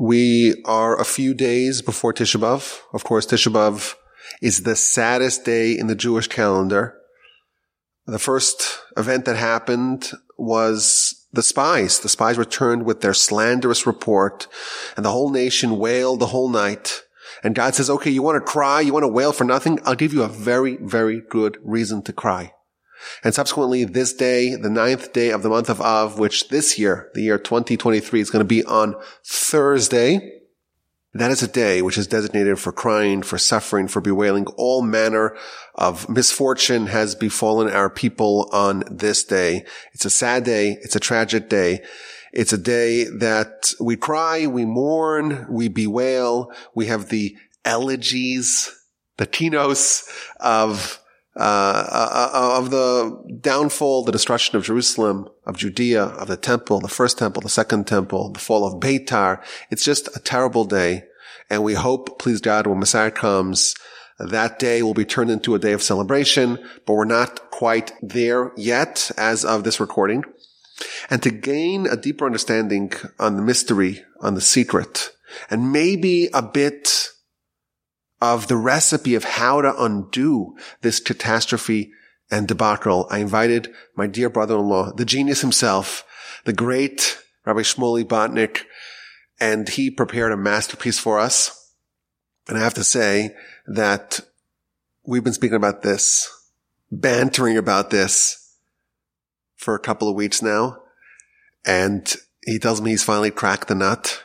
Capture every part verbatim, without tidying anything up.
We are a few days before Tisha B'av. Of course, Tisha B'av is the saddest day in the Jewish calendar. The first event that happened was the spies. The spies returned with their slanderous report, and the whole nation wailed the whole night. And God says, okay, you want to cry? You want to wail for nothing? I'll give you a very, very good reason to cry. And subsequently, this day, the ninth day of the month of Av, which this year, the year twenty twenty-three, is going to be on Thursday. That is a day which is designated for crying, for suffering, for bewailing. All manner of misfortune has befallen our people on this day. It's a sad day. It's a tragic day. It's a day that we cry, we mourn, we bewail. We have the elegies, the kinos of Uh, uh, of the downfall, the destruction of Jerusalem, of Judea, of the temple, the first temple, the second temple, the fall of Beitar. It's just a terrible day. And we hope, please God, when Messiah comes, that day will be turned into a day of celebration, but we're not quite there yet as of this recording. And to gain a deeper understanding on the mystery, on the secret, and maybe a bit of the recipe of how to undo this catastrophe and debacle, I invited my dear brother-in-law, the genius himself, the great Rabbi Shmuly Botnick, and he prepared a masterpiece for us. And I have to say that we've been speaking about this, bantering about this for a couple of weeks now, and he tells me he's finally cracked the nut.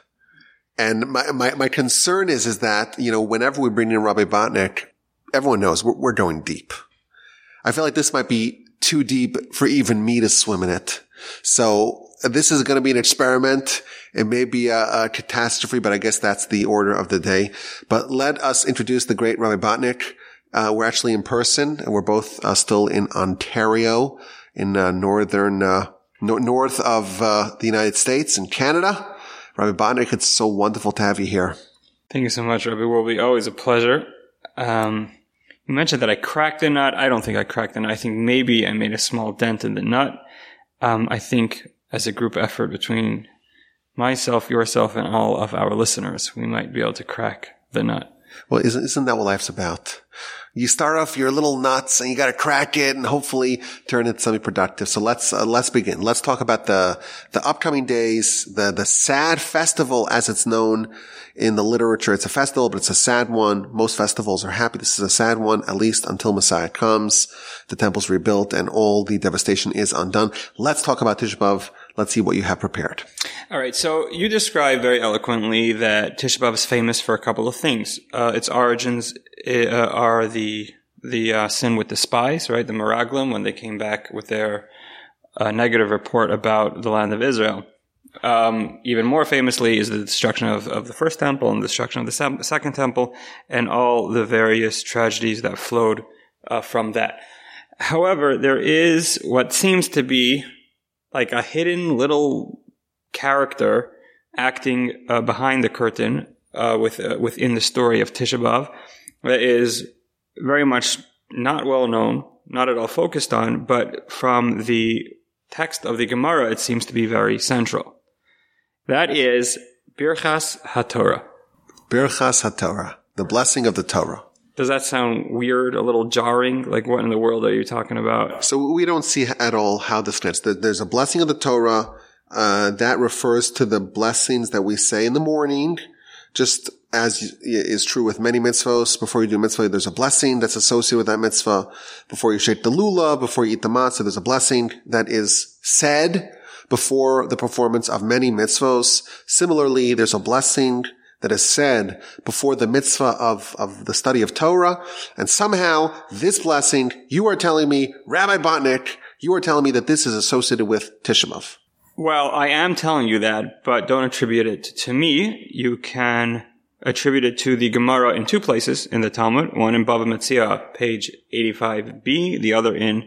And my, my, my concern is, is that, you know, whenever we bring in Rabbi Botnick, everyone knows we're, we're going deep. I feel like this might be too deep for even me to swim in it. So this is going to be an experiment. It may be a, a catastrophe, but I guess that's the order of the day. But let us introduce the great Rabbi Botnick. Uh, we're actually in person, and we're both uh, still in Ontario, in uh, northern, uh, no- north of uh, the United States and Canada. Rabbi Botnick, it's so wonderful to have you here. Thank you so much, Rabbi Wolbe. Always a pleasure. Um, you mentioned that I cracked the nut. I don't think I cracked the nut. I think maybe I made a small dent in the nut. Um, I think as a group effort between myself, yourself, and all of our listeners, we might be able to crack the nut. Well, isn't, isn't that what life's about? You start off your little nuts and you got to crack it and hopefully turn it something productive. So let's, uh, let's begin. Let's talk about the, the upcoming days, the, the sad festival as it's known in the literature. It's a festival, but it's a sad one. Most festivals are happy. This is a sad one, at least until Messiah comes, the temple's rebuilt and all the devastation is undone. Let's talk about Tisha B'Av. Let's see what you have prepared. All right. So you described very eloquently that Tisha B'Av is famous for a couple of things. Uh, its origins uh, are the the uh, sin with the spies, right? The miraglim, when they came back with their uh, negative report about the land of Israel. Um, even more famously is the destruction of, of the first temple and the destruction of the se- second temple and all the various tragedies that flowed uh, from that. However, there is what seems to be like a hidden little character acting uh, behind the curtain uh, with, uh, within the story of Tisha B'Av that is very much not well known, not at all focused on, but from the text of the Gemara, it seems to be very central. That is Birchas HaTorah. Birchas HaTorah, the blessing of the Torah. Does that sound weird, a little jarring? Like, what in the world are you talking about? So we don't see at all how this fits. There's a blessing of the Torah uh, that refers to the blessings that we say in the morning, just as is true with many mitzvahs. Before you do mitzvah, there's a blessing that's associated with that mitzvah. Before you shake the lulav, before you eat the matzah, there's a blessing that is said before the performance of many mitzvahs. Similarly, there's a blessing that is said before the mitzvah of, of the study of Torah. And somehow this blessing, you are telling me, Rabbi Botnick, you are telling me that this is associated with Tisha B'Av. Well, I am telling you that, but don't attribute it to me. You can attribute it to the Gemara in two places in the Talmud, one in Baba Metzia, page eighty-five b, the other in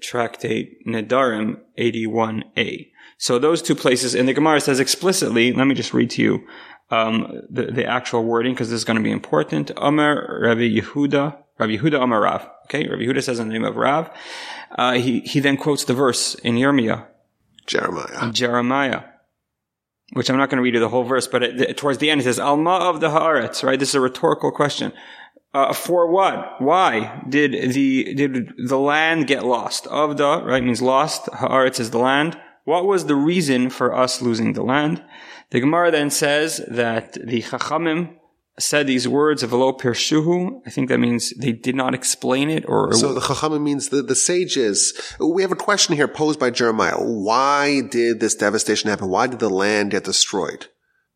Tractate Nedarim, eighty-one a. So those two places in the Gemara says explicitly, let me just read to you Um, the, the actual wording, because this is going to be important. Omer Rabbi Yehuda, Rabbi Yehuda Omer Rav. Okay, Rabbi Yehuda says in the name of Rav. Uh, he, he then quotes the verse in Yirmiya. Jeremiah. Jeremiah. which I'm not going to read you the whole verse, but it, it, towards the end it says, Al Ma'av the Haaretz, right? This is a rhetorical question. Uh, for what? Why did the did the land get lost? Avda, right, means lost. Haaretz is the land. What was the reason for us losing the land? The Gemara then says that the Chachamim said these words of V'lo Pirshuhu. I think that means they did not explain it. Or so the Chachamim means the, the sages. We have a question here posed by Jeremiah. Why did this devastation happen? Why did the land get destroyed?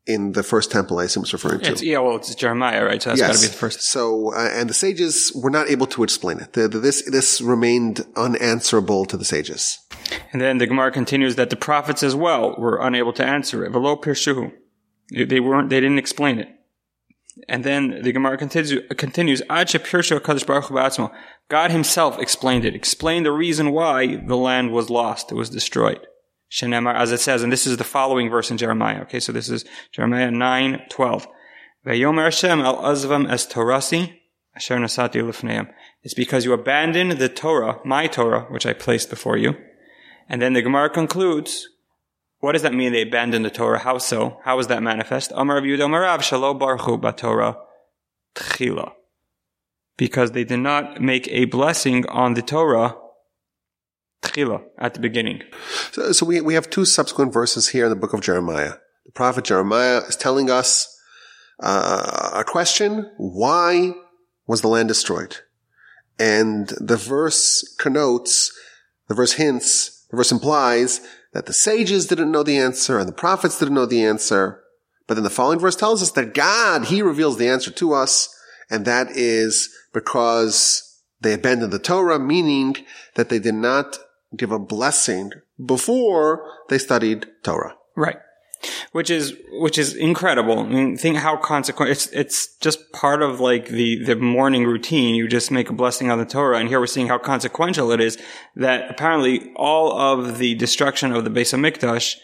In the first temple, I assume it's referring to. It's, yeah, well, it's Jeremiah, right? So that's yes. got to be the first. So, uh, and the sages were not able to explain it. The, the, this this remained unanswerable to the sages. And then the Gemara continues that the prophets as well were unable to answer it. V'lo pirshuhu, they weren't. They didn't explain it. And then the Gemara continue, continues. Ad shepirshu HaKadosh Baruch Hu ba'atzmo. God Himself explained it. Explained the reason why the land was lost. It was destroyed. Shenemar, as it says, and this is the following verse in Jeremiah. Okay, so this is Jeremiah nine twelve. Ve'yomer Hashem al azvam es torasi asher nasati lifneim. It's because you abandoned the Torah, my Torah, which I placed before you. And then the Gemara concludes. What does that mean? They abandoned the Torah. How so? How is that manifest? Amar Rav Yehuda Amar Rav Shelo Baruchu b'Torah tchila. Because they did not make a blessing on the Torah. Tchila, at the beginning. So, so we, we have two subsequent verses here in the book of Jeremiah. The prophet Jeremiah is telling us uh, a question. Why was the land destroyed? And the verse connotes, the verse hints, the verse implies that the sages didn't know the answer and the prophets didn't know the answer. But then the following verse tells us that God, He reveals the answer to us. And that is because they abandoned the Torah, meaning that they did not give a blessing before they studied Torah. Right. Which is, which is incredible. I mean, think how consequent, it's, it's just part of like the, the morning routine. You just make a blessing on the Torah. And here we're seeing how consequential it is that apparently all of the destruction of the Beis Hamikdash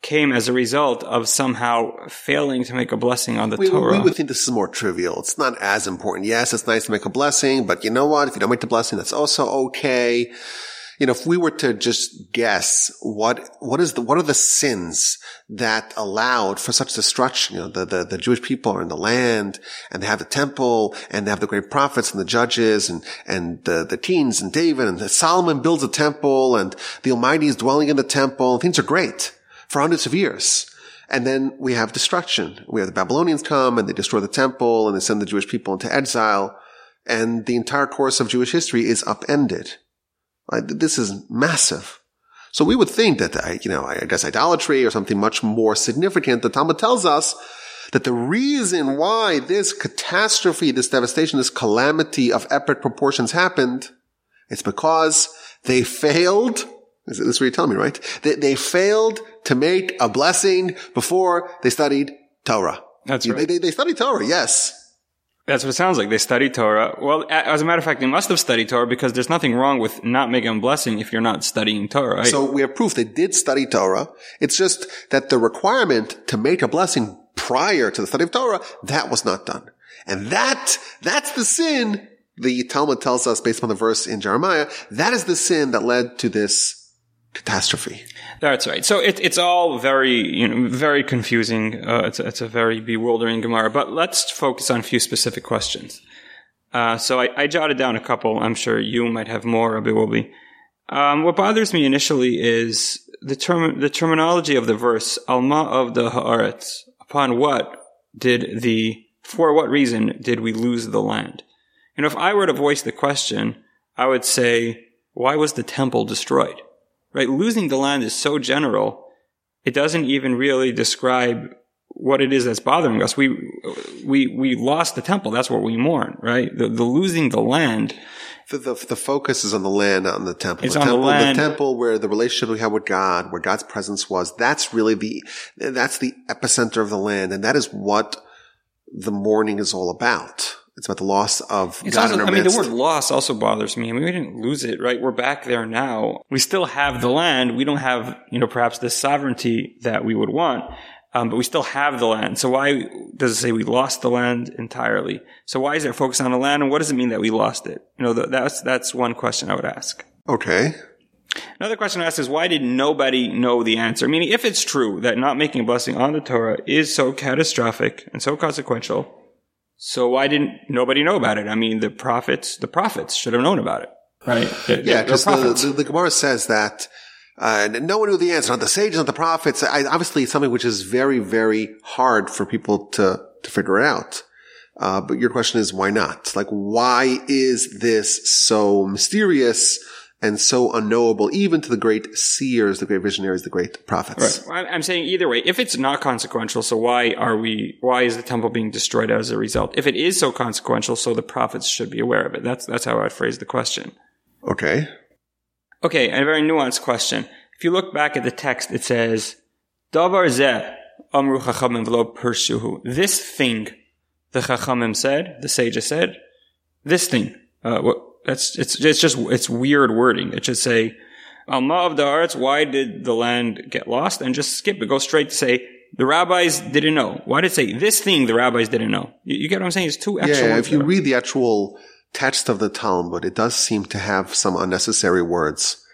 came as a result of somehow failing to make a blessing on the we, Torah. We would think this is more trivial. It's not as important. Yes, it's nice to make a blessing, but you know what? If you don't make the blessing, that's also okay. You know, if we were to just guess what, what is the, what are the sins that allowed for such destruction? You know, the, the, the Jewish people are in the land and they have the temple and they have the great prophets and the judges and, and the, the teens and David and Solomon builds a temple and the Almighty is dwelling in the temple. Things are great for hundreds of years. And then we have destruction. We have the Babylonians come and they destroy the temple and they send the Jewish people into exile. And the entire course of Jewish history is upended. Like, this is massive. So we would think that, you know, I guess idolatry or something much more significant. The Talmud tells us that the reason why this catastrophe, this devastation, this calamity of epic proportions happened, it's because they failed. This is what you're telling me, right? They, they failed to make a blessing before they studied Torah. That's right. They, they, they studied Torah, yes. That's what it sounds like. They studied Torah. Well, as a matter of fact, they must have studied Torah because there's nothing wrong with not making a blessing if you're not studying Torah. Right? So we have proof they did study Torah. It's just that the requirement to make a blessing prior to the study of Torah, that was not done. And that, that's the sin, the Talmud tells us based on the verse in Jeremiah, that is the sin that led to this catastrophe. That's right. So it, it's all very, you know, very confusing. Uh, it's, it's a very bewildering Gemara. But let's focus on a few specific questions. Uh, so I, I jotted down a couple. I'm sure you might have more, Rabbi Wolbe. Um, what bothers me initially is the term, the terminology of the verse, Alma of the Haaretz. Upon what did the, for what reason did we lose the land? And if I were to voice the question, I would say, why was the temple destroyed? Right, losing the land is so general, it doesn't even really describe what it is that's bothering us. We we we lost the temple. That's what we mourn, right? The, the losing the land. The, the the focus is on the land, not on the temple. It's the on temple, the land. The temple where the relationship we have with God, where God's presence was, that's really the that's the epicenter of the land, and that is what the mourning is all about. It's about the loss of it's God also, in our I mean, midst. The word loss also bothers me. I mean, we didn't lose it, right? We're back there now. We still have the land. We don't have, you know, perhaps the sovereignty that we would want, um, but we still have the land. So why does it say we lost the land entirely? So why is there focus on the land, and what does it mean that we lost it? You know, that's that's one question I would ask. Okay. Another question I asked is, why did nobody know the answer? Meaning, if it's true that not making a blessing on the Torah is so catastrophic and so consequential, so why didn't nobody know about it? I mean, the prophets, the prophets should have known about it, right? They're, yeah, because the, the, the Gemara says that uh, no one knew the answer, not the sages, not the prophets. I, obviously, it's something which is very, very hard for people to, to figure out. Uh, but your question is, why not? Like, why is this so mysterious and so unknowable, even to the great seers, the great visionaries, the great prophets? Right. Well, I'm saying either way, if it's not consequential, so why are we, why is the temple being destroyed as a result? If it is so consequential, so the prophets should be aware of it. That's, that's how I'd phrase the question. Okay. Okay. And a very nuanced question. If you look back at the text, it says, Davar zeh amru chachamim v'lo pershuhu. This thing, the chachamim said, the sages said, this thing, uh, what, That's, it's, it's just, it's weird wording. It should say, Alma of the Arts, why did the land get lost? And just skip it. Go straight to say, the rabbis didn't know. Why did it say, this thing the rabbis didn't know? You, you get what I'm saying? It's too actual. Yeah, yeah, if you though. read the actual text of the Talmud, it does seem to have some unnecessary words.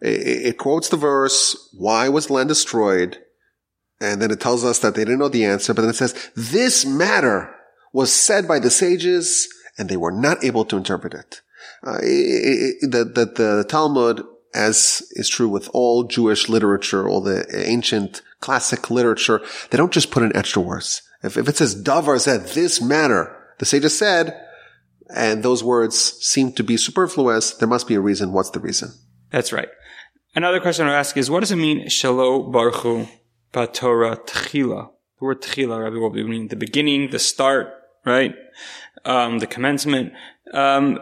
It, it quotes the verse, why was the land destroyed? And then it tells us that they didn't know the answer, but then it says, this matter was said by the sages, and they were not able to interpret it. Uh, it, it, the, the, the Talmud, as is true with all Jewish literature, all the ancient classic literature, they don't just put in extra words. If, if it says davar zeh, this matter, the sages said, and those words seem to be superfluous, there must be a reason. What's the reason? That's right. Another question I'll ask is, what does it mean, shelo barchu batorah tchila? The word tchila, Rabbi Wolbe, means the beginning, the start, right? Um, the commencement. Um,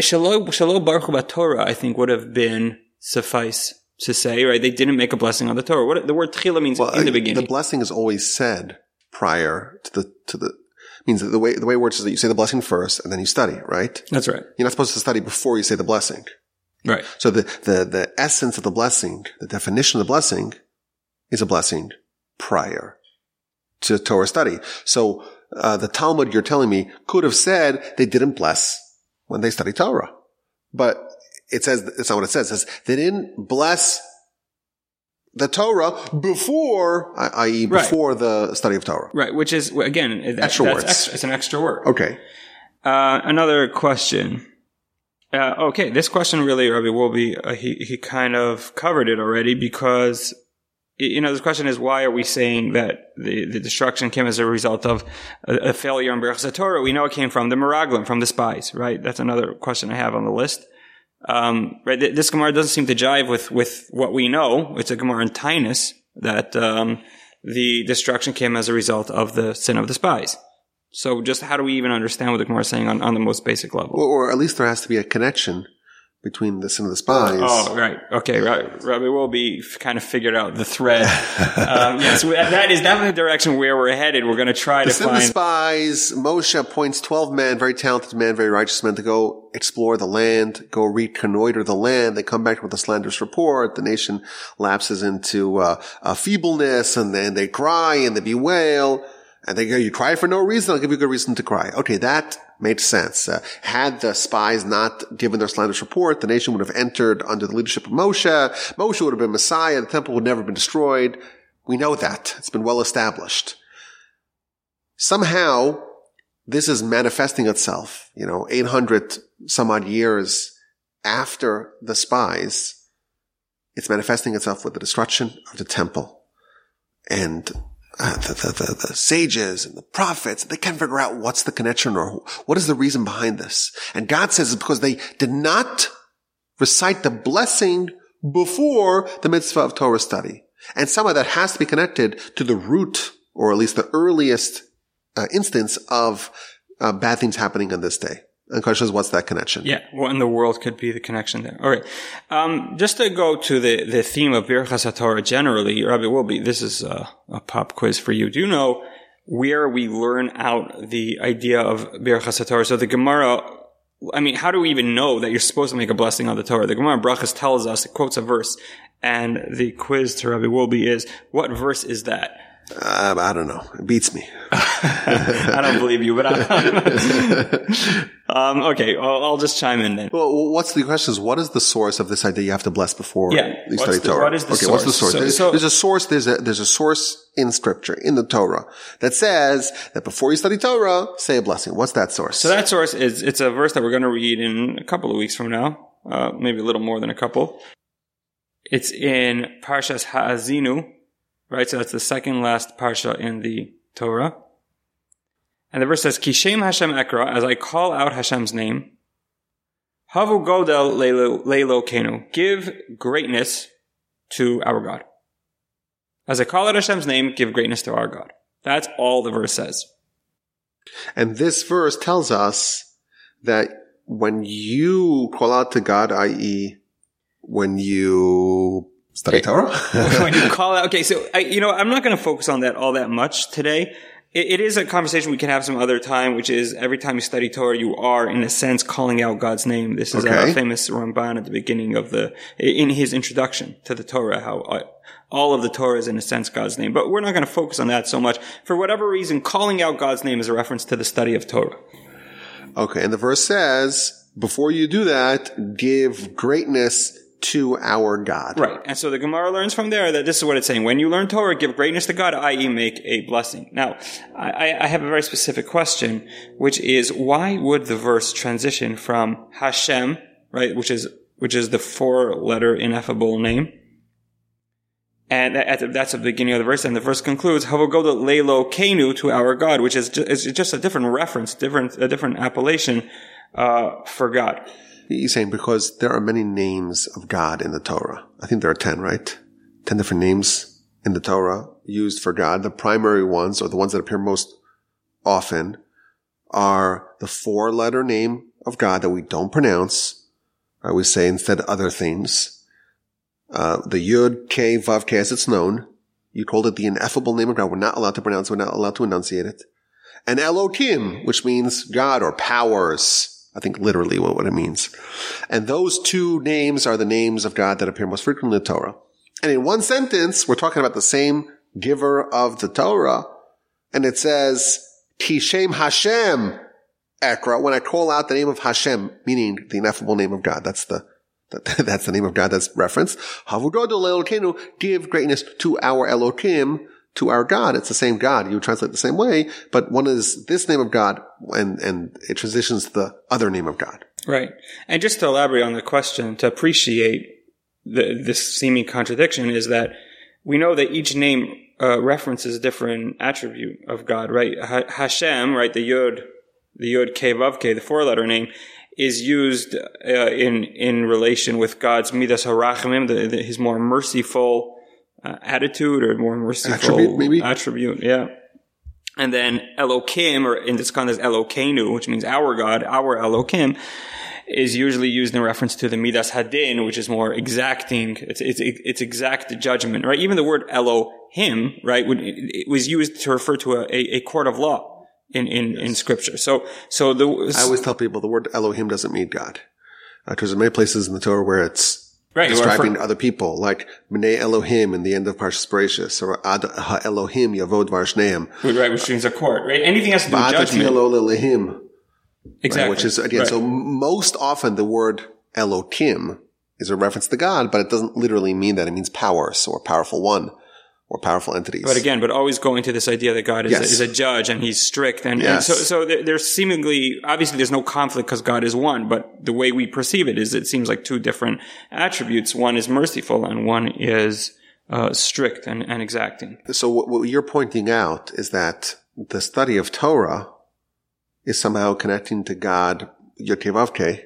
Shalom, Shalom Baruch HaTorah, I think, would have been suffice to say, right? They didn't make a blessing on the Torah. What, the word Tchila means well, in the uh, beginning. The blessing is always said prior to the, to the, means that the way, the way it works is that you say the blessing first and then you study, right? That's right. You're not supposed to study before you say the blessing. Right. So the, the, the essence of the blessing, the definition of the blessing is a blessing prior to Torah study. So, uh, the Talmud, you're telling me, could have said they didn't bless when they study Torah. But it says, it's not what it says. It says they didn't bless the Torah before, that is right. before the study of Torah. Right, which is, again, that, extra words. Extra, it's an extra word. Okay. Uh, another question. Uh, okay, this question really, Rabbi Wolbe, uh, he, he kind of covered it already because, you know, the question is, why are we saying that the, the destruction came as a result of a, a failure in Birchas HaTorah? We know it came from the miraglim, from the spies, right? That's another question I have on the list. Um, right, this Gemara doesn't seem to jive with, with what we know. It's a Gemara in Tainus that um, the destruction came as a result of the sin of the spies. So just how do we even understand what the Gemara is saying on, on the most basic level? Or, or at least there has to be a connection between the sin of the spies. Oh, right. Okay, right. Rabbi Wolbe kind of figured out the thread. um, yes, that is definitely the direction where we're headed. We're going to try the to sin find... The spies, Moshe appoints twelve men, very talented men, very righteous men, to go explore the land, go reconnoiter the land. They come back with a slanderous report. The nation lapses into uh, uh, feebleness, and then they cry, and they bewail. And they go, you cry for no reason, I'll give you a good reason to cry. Okay, that made sense. Uh, had the spies not given their slanderous report, the nation would have entered under the leadership of Moshe. Moshe would have been Messiah. The temple would never have been destroyed. We know that. It's been well established. Somehow, this is manifesting itself, you know, eight hundred some odd years after the spies. It's manifesting itself with the destruction of the temple. And Uh, the, the, the, the sages and the prophets, they can't figure out what's the connection or what is the reason behind this. And God says it's because they did not recite the blessing before the mitzvah of Torah study. And some of that has to be connected to the root, or at least the earliest uh, instance of uh, bad things happening on this day. And question is, what's that connection? Yeah, what in the world could be the connection there? All right. Um, just to go to the, the theme of Birchas HaTorah generally, Rabbi Wolbe, this is a, a pop quiz for you. Do you know where we learn out the idea of Birchas HaTorah? So the Gemara, I mean, how do we even know that you're supposed to make a blessing on the Torah? The Gemara Brachos tells us, it quotes a verse, and the quiz to Rabbi Wolbe is, what verse is that? Uh, I don't know. It beats me. I don't believe you, but I don't know. Um, okay, I'll, I'll just chime in then. Well, what's the question? Is what is the source of this idea you have to bless before yeah. you study the, Torah? What is the okay, source? What's the source? So, there's, so, there's a source. There's a there's a source in Scripture in the Torah that says that before you study Torah, say a blessing. What's that source? So that source is it's a verse that we're going to read in a couple of weeks from now, uh, maybe a little more than a couple. It's in Parshas Ha'azinu, right? So that's the second last parsha in the Torah. And the verse says, Kishem Hashem Ekra, as I call out Hashem's name, Havu Godel Leilo Kenu, give greatness to our God. As I call out Hashem's name, give greatness to our God. That's all the verse says. And this verse tells us that when you call out to God, that is, when you study Torah? When you call out. Okay, so, I, you know, I'm not going to focus on that all that much today. It is a conversation we can have some other time, which is every time you study Torah, you are, in a sense, calling out God's name. This is okay. a famous Ramban at the beginning of the, in his introduction to the Torah, how all of the Torah is, in a sense, God's name. But we're not going to focus on that so much. For whatever reason, calling out God's name is a reference to the study of Torah. Okay, and the verse says, before you do that, give greatness to our God. Right. And so the Gemara learns from there that this is what it's saying. When you learn Torah, give greatness to God, that is make a blessing. Now, I, I have a very specific question, which is why would the verse transition from Hashem, right, which is which is the four-letter ineffable name, and at the, that's the beginning of the verse, and the verse concludes, Havogoda Leilo Kenu, to our God, which is just, it's just a different reference, different a different appellation uh, for God. He's saying because there are many names of God in the Torah. I think there are ten, right? Ten different names in the Torah used for God. The primary ones, or the ones that appear most often, are the four-letter name of God that we don't pronounce. Right? We say instead other things. Uh, the Yud, K, Vav, K, as it's known. You called it the ineffable name of God. We're not allowed to pronounce it. We're not allowed to enunciate it. And Elohim, which means God or powers. I think literally what it means. And those two names are the names of God that appear most frequently in the Torah. And in one sentence, we're talking about the same giver of the Torah. And it says, Kishem Hashem Ekra, when I call out the name of Hashem, meaning the ineffable name of God. That's the, that, that's the name of God that's referenced. Havugodol Elokenu, give greatness to our Elohim, to our God. It's the same God. You would translate it the same way, but one is this name of God, and, and it transitions to the other name of God. Right. And just to elaborate on the question, to appreciate the, this seeming contradiction, is that we know that each name uh, references a different attribute of God, right? Ha- Hashem, right, the Yod, the Yod Kei Vav Kei, the four-letter name, is used uh, in in relation with God's Midas HaRachamim, the, the, his more merciful Uh, attitude or more merciful attribute, maybe? attribute, yeah. And then Elohim, or in this context Elokeinu, which means our God, our Elohim, is usually used in reference to the Midas Hadin, which is more exacting. It's it's it's exact judgment, right? Even the word Elohim, right, would, it was used to refer to a, a, a court of law in in, yes. in Scripture. So so the I always tell people the word Elohim doesn't mean God, because uh, there are many places in the Torah where it's Right, describing for- other people, like Bnei Elohim in the end of Parshas Bereishis, or Ad Ha Elohim Yavod Varshneim. Right, which means a court, right? Anything has to do with judgment. Elohim, exactly. Right, which is, again, right. So most often the word Elohim is a reference to God, but it doesn't literally mean that. It means powers, or powerful one, or powerful entities. But again, but always going to this idea that God is, yes. a, is a judge, and he's strict. And, yes. and so, so there's seemingly, obviously there's no conflict because God is one, but the way we perceive it is it seems like two different attributes. One is merciful and one is uh, strict and, and exacting. So what, what you're pointing out is that the study of Torah is somehow connecting to God, Yod-Kei Vav-Kei,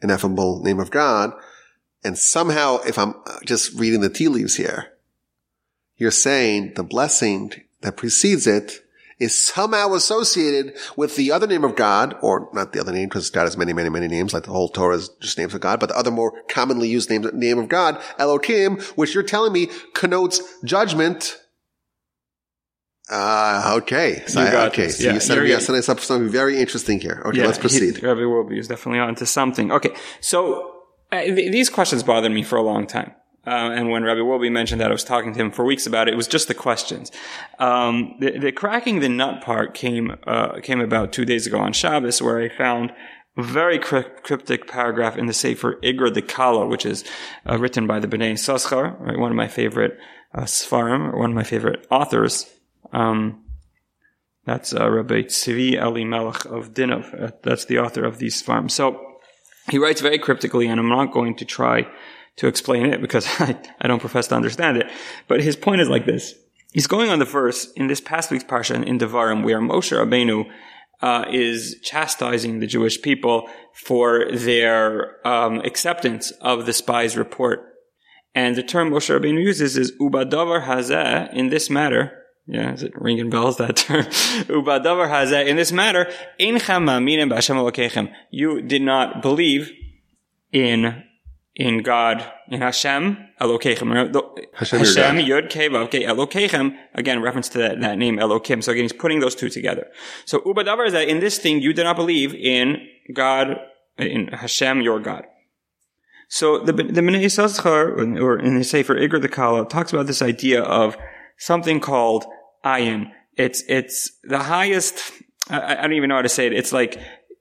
ineffable name of God. And somehow, if I'm just reading the tea leaves here, you're saying the blessing that precedes it is somehow associated with the other name of God, or not the other name, because God has many, many, many names, like the whole Torah is just names of God, but the other more commonly used name, name of God, Elohim, which you're telling me connotes judgment. Uh, okay. So, you got okay. This. So yeah. you said you're setting us up for something very interesting here. Okay, yeah, let's proceed. Rabbi Wolbe is definitely on to something. Okay. So uh, th- these questions bothered me for a long time. Uh, and when Rabbi Wolbe mentioned that, I was talking to him for weeks about it. It was just the questions. Um, the, the cracking the nut part came uh, came about two days ago on Shabbos, where I found a very cryptic paragraph in the Sefer Igra DeKala, which is uh, written by the Bnei Yissaschar, right? One of my favorite uh, Sfarim, or one of my favorite authors. Um, that's uh, Rabbi Tzvi Elimelech of Dinov. Uh, that's the author of these Sfarim. So he writes very cryptically, and I'm not going to try to explain it, because I, I don't profess to understand it. But his point is like this. He's going on the verse in this past week's Parsha in Devarim, where Moshe Rabbeinu uh, is chastising the Jewish people for their um, acceptance of the spies' report. And the term Moshe Rabbeinu uses is Ubadavar Hazeh, in this matter. Yeah, is it ringing bells, that term? Ubadavar Hazeh, in this matter, Einchem Ma'aminem B'Hashem Elokechem. You did not believe in In God, in Hashem, Elokechem. Hashem, Hashem Yod Kei Vav Kei Elokechem. Again, reference to that, that name, Elokim. So again, he's putting those two together. So, Ubadavar is that in this thing, you do not believe in God, in Hashem, your God. So, the, the Bnei Yissaschar, or in the Sefer Igra DeKala, talks about this idea of something called ayin. It's, it's the highest, I, I don't even know how to say it. It's like,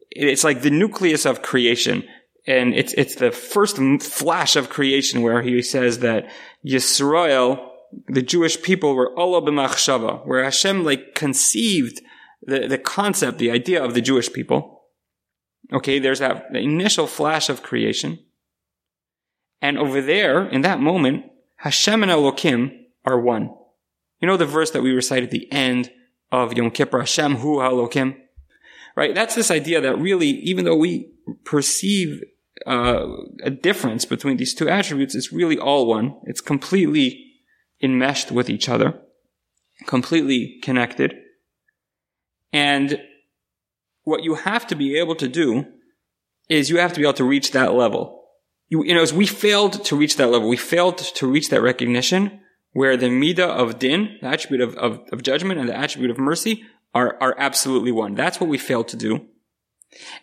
it's like the nucleus of creation. And it's it's the first flash of creation, where he says that Yisrael, the Jewish people, were Allah b'machshava, where Hashem like conceived the, the concept, the idea of the Jewish people. Okay, there's that initial flash of creation. And over there, in that moment, Hashem and Elokim are one. You know the verse that we recite at the end of Yom Kippur, Hashem hu Elokim? Right? That's this idea that really, even though we perceive Uh, a difference between these two attributes, is really all one. It's completely enmeshed with each other, completely connected. And what you have to be able to do is you have to be able to reach that level. You, you know, as we failed to reach that level, we failed to reach that recognition where the midah of din, the attribute of, of, of judgment, and the attribute of mercy are, are absolutely one. That's what we failed to do.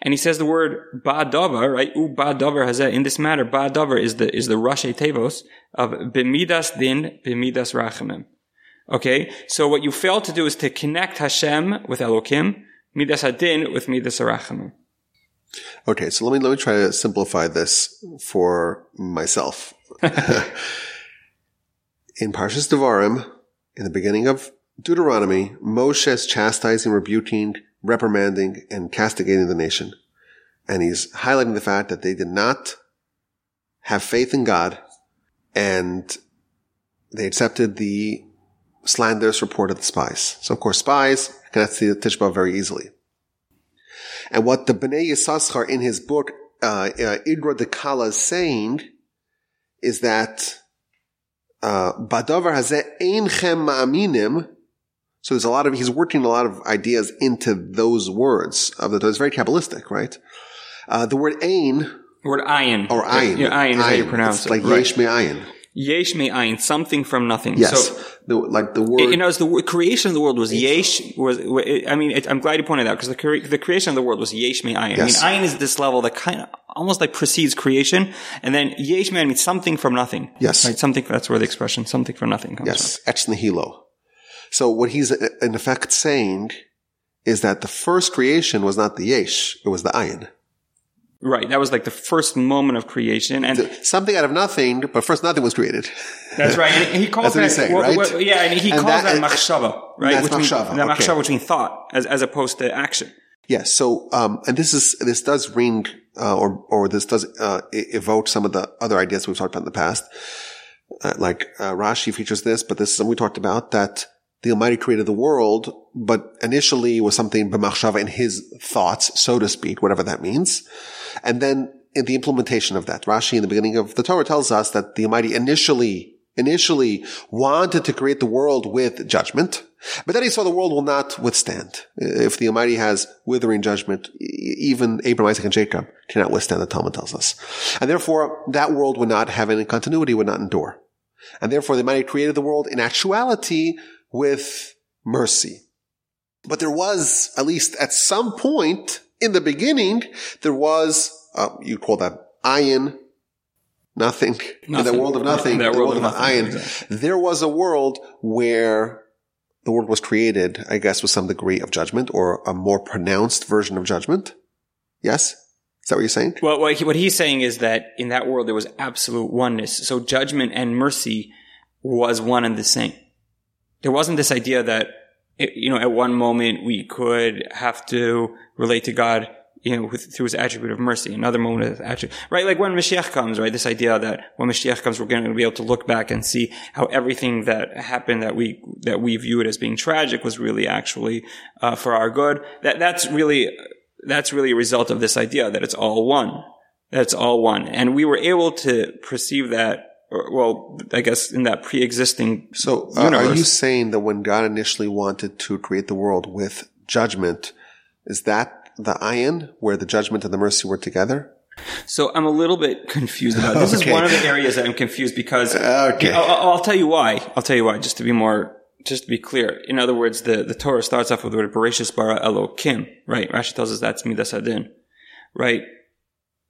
And he says the word ba'davar, right? U ba'davar hazeh. In this matter, ba'davar is the is the Rashi Tevos of b'midas din, b'midas rachamim. Okay, so what you fail to do is to connect Hashem with Elokim, midas hadin with midas rachamim. Okay, so let me let me try to simplify this for myself. In Parshas Devarim, in the beginning of Deuteronomy, Moshe is chastising, rebuking, reprimanding, and castigating the nation. And he's highlighting the fact that they did not have faith in God, and they accepted the slanderous report of the spies. So, of course, spies cannot see the Tisha B'av very easily. And what the Bnei Yissaschar in his book, uh, uh, Igra DeKala, is saying is that uh, Badavar hazeh einchem ma'aminim. So there's a lot of, he's working a lot of ideas into those words of the, it's very Kabbalistic, right? Uh, the word ayin. The word ayin. Or ayin. Yeah, ayin is ayin. How you pronounce it's it. It's like right. Yesh me'ayin. Yesh me'ayin, something from nothing. Yes. So, the, like the word. You know, it's the word, creation of the world was yesh, was, I mean, it, I'm glad you pointed out, because the, cre- the creation of the world was yesh me'ayin. Yes. I mean, ayin is this level that kind of, almost like precedes creation. And then yesh me'ayin means something from nothing. Yes. Right? Something, that's where the expression something from nothing comes yes. from. Yes. Ex nihilo. So what he's in effect saying is that the first creation was not the yesh, it was the ayin. Right, that was like the first moment of creation. And the, something out of nothing, but first nothing was created. That's right. And he calls that's that, what he's saying, well, right? Well, yeah, and he and calls that, that machshava, right? That's which machshava. Mean, that okay. machshava, which means thought, as, as opposed to action. Yes, yeah, so, um, and this is, this does ring, uh, or, or this does, uh, evoke some of the other ideas we've talked about in the past. Uh, like, uh, Rashi features this, but this is something we talked about, that the Almighty created the world, but initially was something b'machshava, in his thoughts, so to speak, whatever that means. And then in the implementation of that, Rashi in the beginning of the Torah tells us that the Almighty initially, initially wanted to create the world with judgment, but then he saw the world will not withstand. If the Almighty has withering judgment, even Abraham, Isaac, and Jacob cannot withstand, the Talmud tells us. And therefore, that world would not have any continuity, would not endure. And therefore, the Almighty created the world in actuality with mercy. But there was, at least at some point in the beginning, there was, uh, you call that ayin, nothing, nothing. In the world of nothing, in that the world, world of, of Ayin. Exactly. There was a world where the world was created, I guess, with some degree of judgment or a more pronounced version of judgment. Yes? Is that what you're saying? Well, what, he, what he's saying is that in that world, there was absolute oneness. So judgment and mercy was one and the same. There wasn't this idea that, you know, at one moment we could have to relate to God, you know, with, through his attribute of mercy. Another moment of attribute, right? Like when Mashiach comes, right? This idea that when Mashiach comes, we're going to be able to look back and see how everything that happened that we, that we viewed as being tragic was really actually, uh, for our good. That, that's really, that's really a result of this idea that it's all one. That's all one. And we were able to perceive that. Well, I guess in that pre-existing so uh, universe. Are you saying that when God initially wanted to create the world with judgment, is that the ayin where the judgment and the mercy were together? So I'm a little bit confused about this. Okay. Is one of the areas that I'm confused because okay. I'll, I'll tell you why. I'll tell you why. Just to be more, just to be clear. In other words, the, the Torah starts off with the word "Bereshis bara Elokim," right? Rashi tells us that's midas hadin, right?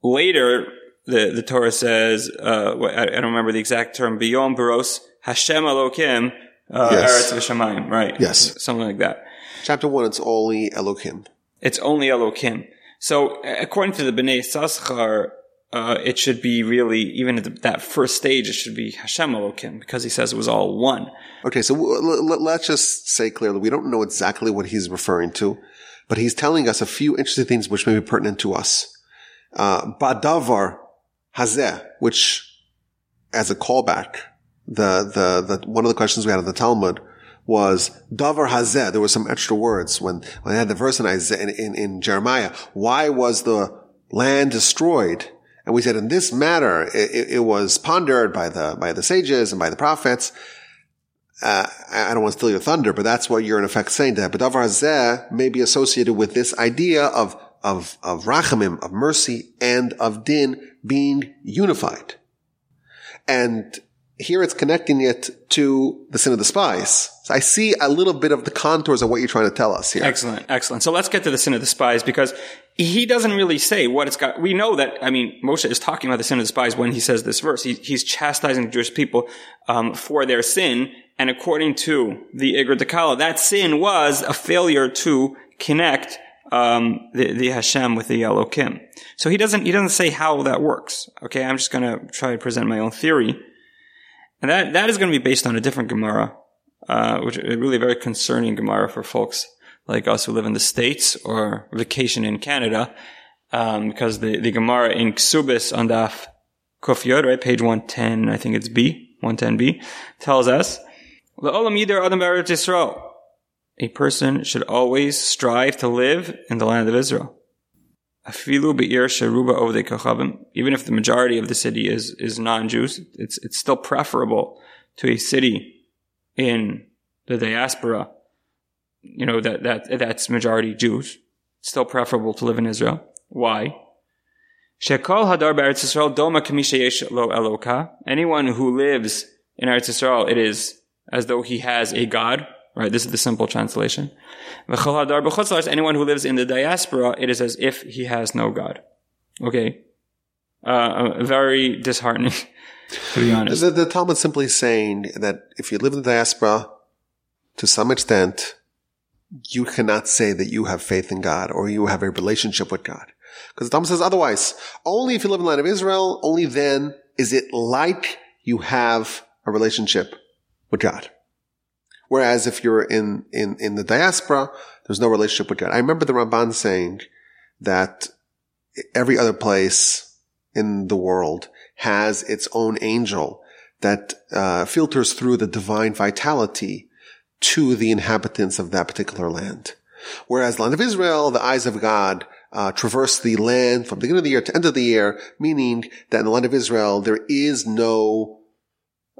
Later. The, the Torah says, uh, I don't remember the exact term, Biyom Baros, Hashem Elokim, uh, yes. Eretz V'Shamayim, right? Yes. Something like that. Chapter one, it's only Elokim. It's only Elokim. So, according to the Bnei Yissaschar, uh, it should be really, even at the, that first stage, it should be Hashem Elokim, because he says it was all one. Okay, so l- l- let's just say clearly, we don't know exactly what he's referring to, but he's telling us a few interesting things which may be pertinent to us. Uh, Badavar, Hazeh, which, as a callback, the, the, the, one of the questions we had in the Talmud was, Davar Hazeh, there were some extra words when, when I had the verse in, Isaiah, in, in, in Jeremiah, why was the land destroyed? And we said, in this matter, it, it, it was pondered by the, by the sages and by the prophets. Uh, I don't want to steal your thunder, but that's what you're in effect saying to that. But Davar Hazeh may be associated with this idea of Of, of rachamim, of mercy, and of din being unified. And here it's connecting it to the sin of the spies. So I see a little bit of the contours of what you're trying to tell us here. Excellent, excellent. So let's get to the sin of the spies, because he doesn't really say what it's got. We know that, I mean, Moshe is talking about the sin of the spies when he says this verse. He, he's chastising the Jewish people um, for their sin. And according to the Igra DeKala, that sin was a failure to connect Um, the, the Hashem with the Elokim. So he doesn't, he doesn't say how that works. Okay, I'm just gonna try to present my own theory. And that, that is gonna be based on a different Gemara, uh, which is really a very concerning Gemara for folks like us who live in the States or vacation in Canada, um, because the, the Gemara in Ksubis on Daf Kuf Yod, right, page one ten, I think it's B, one ten B, tells us, L'olam yider adam b'Eretz Yisrael. A person should always strive to live in the land of Israel. Afilu be'ir sheruba ovdei kochavim. Even if the majority of the city is, is non-Jews, it's, it's still preferable to a city in the diaspora, you know, that, that, that's majority Jews. It's still preferable to live in Israel. Why? Shekol hadar b'Eretz Yisrael doma k'mi sheyesh lo eloka. Anyone who lives in Eretz Yisrael, it is as though he has a God. Right, this is the simple translation. Anyone who lives in the diaspora, it is as if he has no God. Okay, uh, very disheartening, to be honest. The, the Talmud simply is saying that if you live in the diaspora, to some extent, you cannot say that you have faith in God or you have a relationship with God, because the Talmud says otherwise. Only if you live in the land of Israel, only then is it like you have a relationship with God. Whereas if you're in, in, in the diaspora, there's no relationship with God. I remember the Ramban saying that every other place in the world has its own angel that uh, filters through the divine vitality to the inhabitants of that particular land. Whereas the land of Israel, the eyes of God uh, traverse the land from the beginning of the year to end of the year, meaning that in the land of Israel, there is no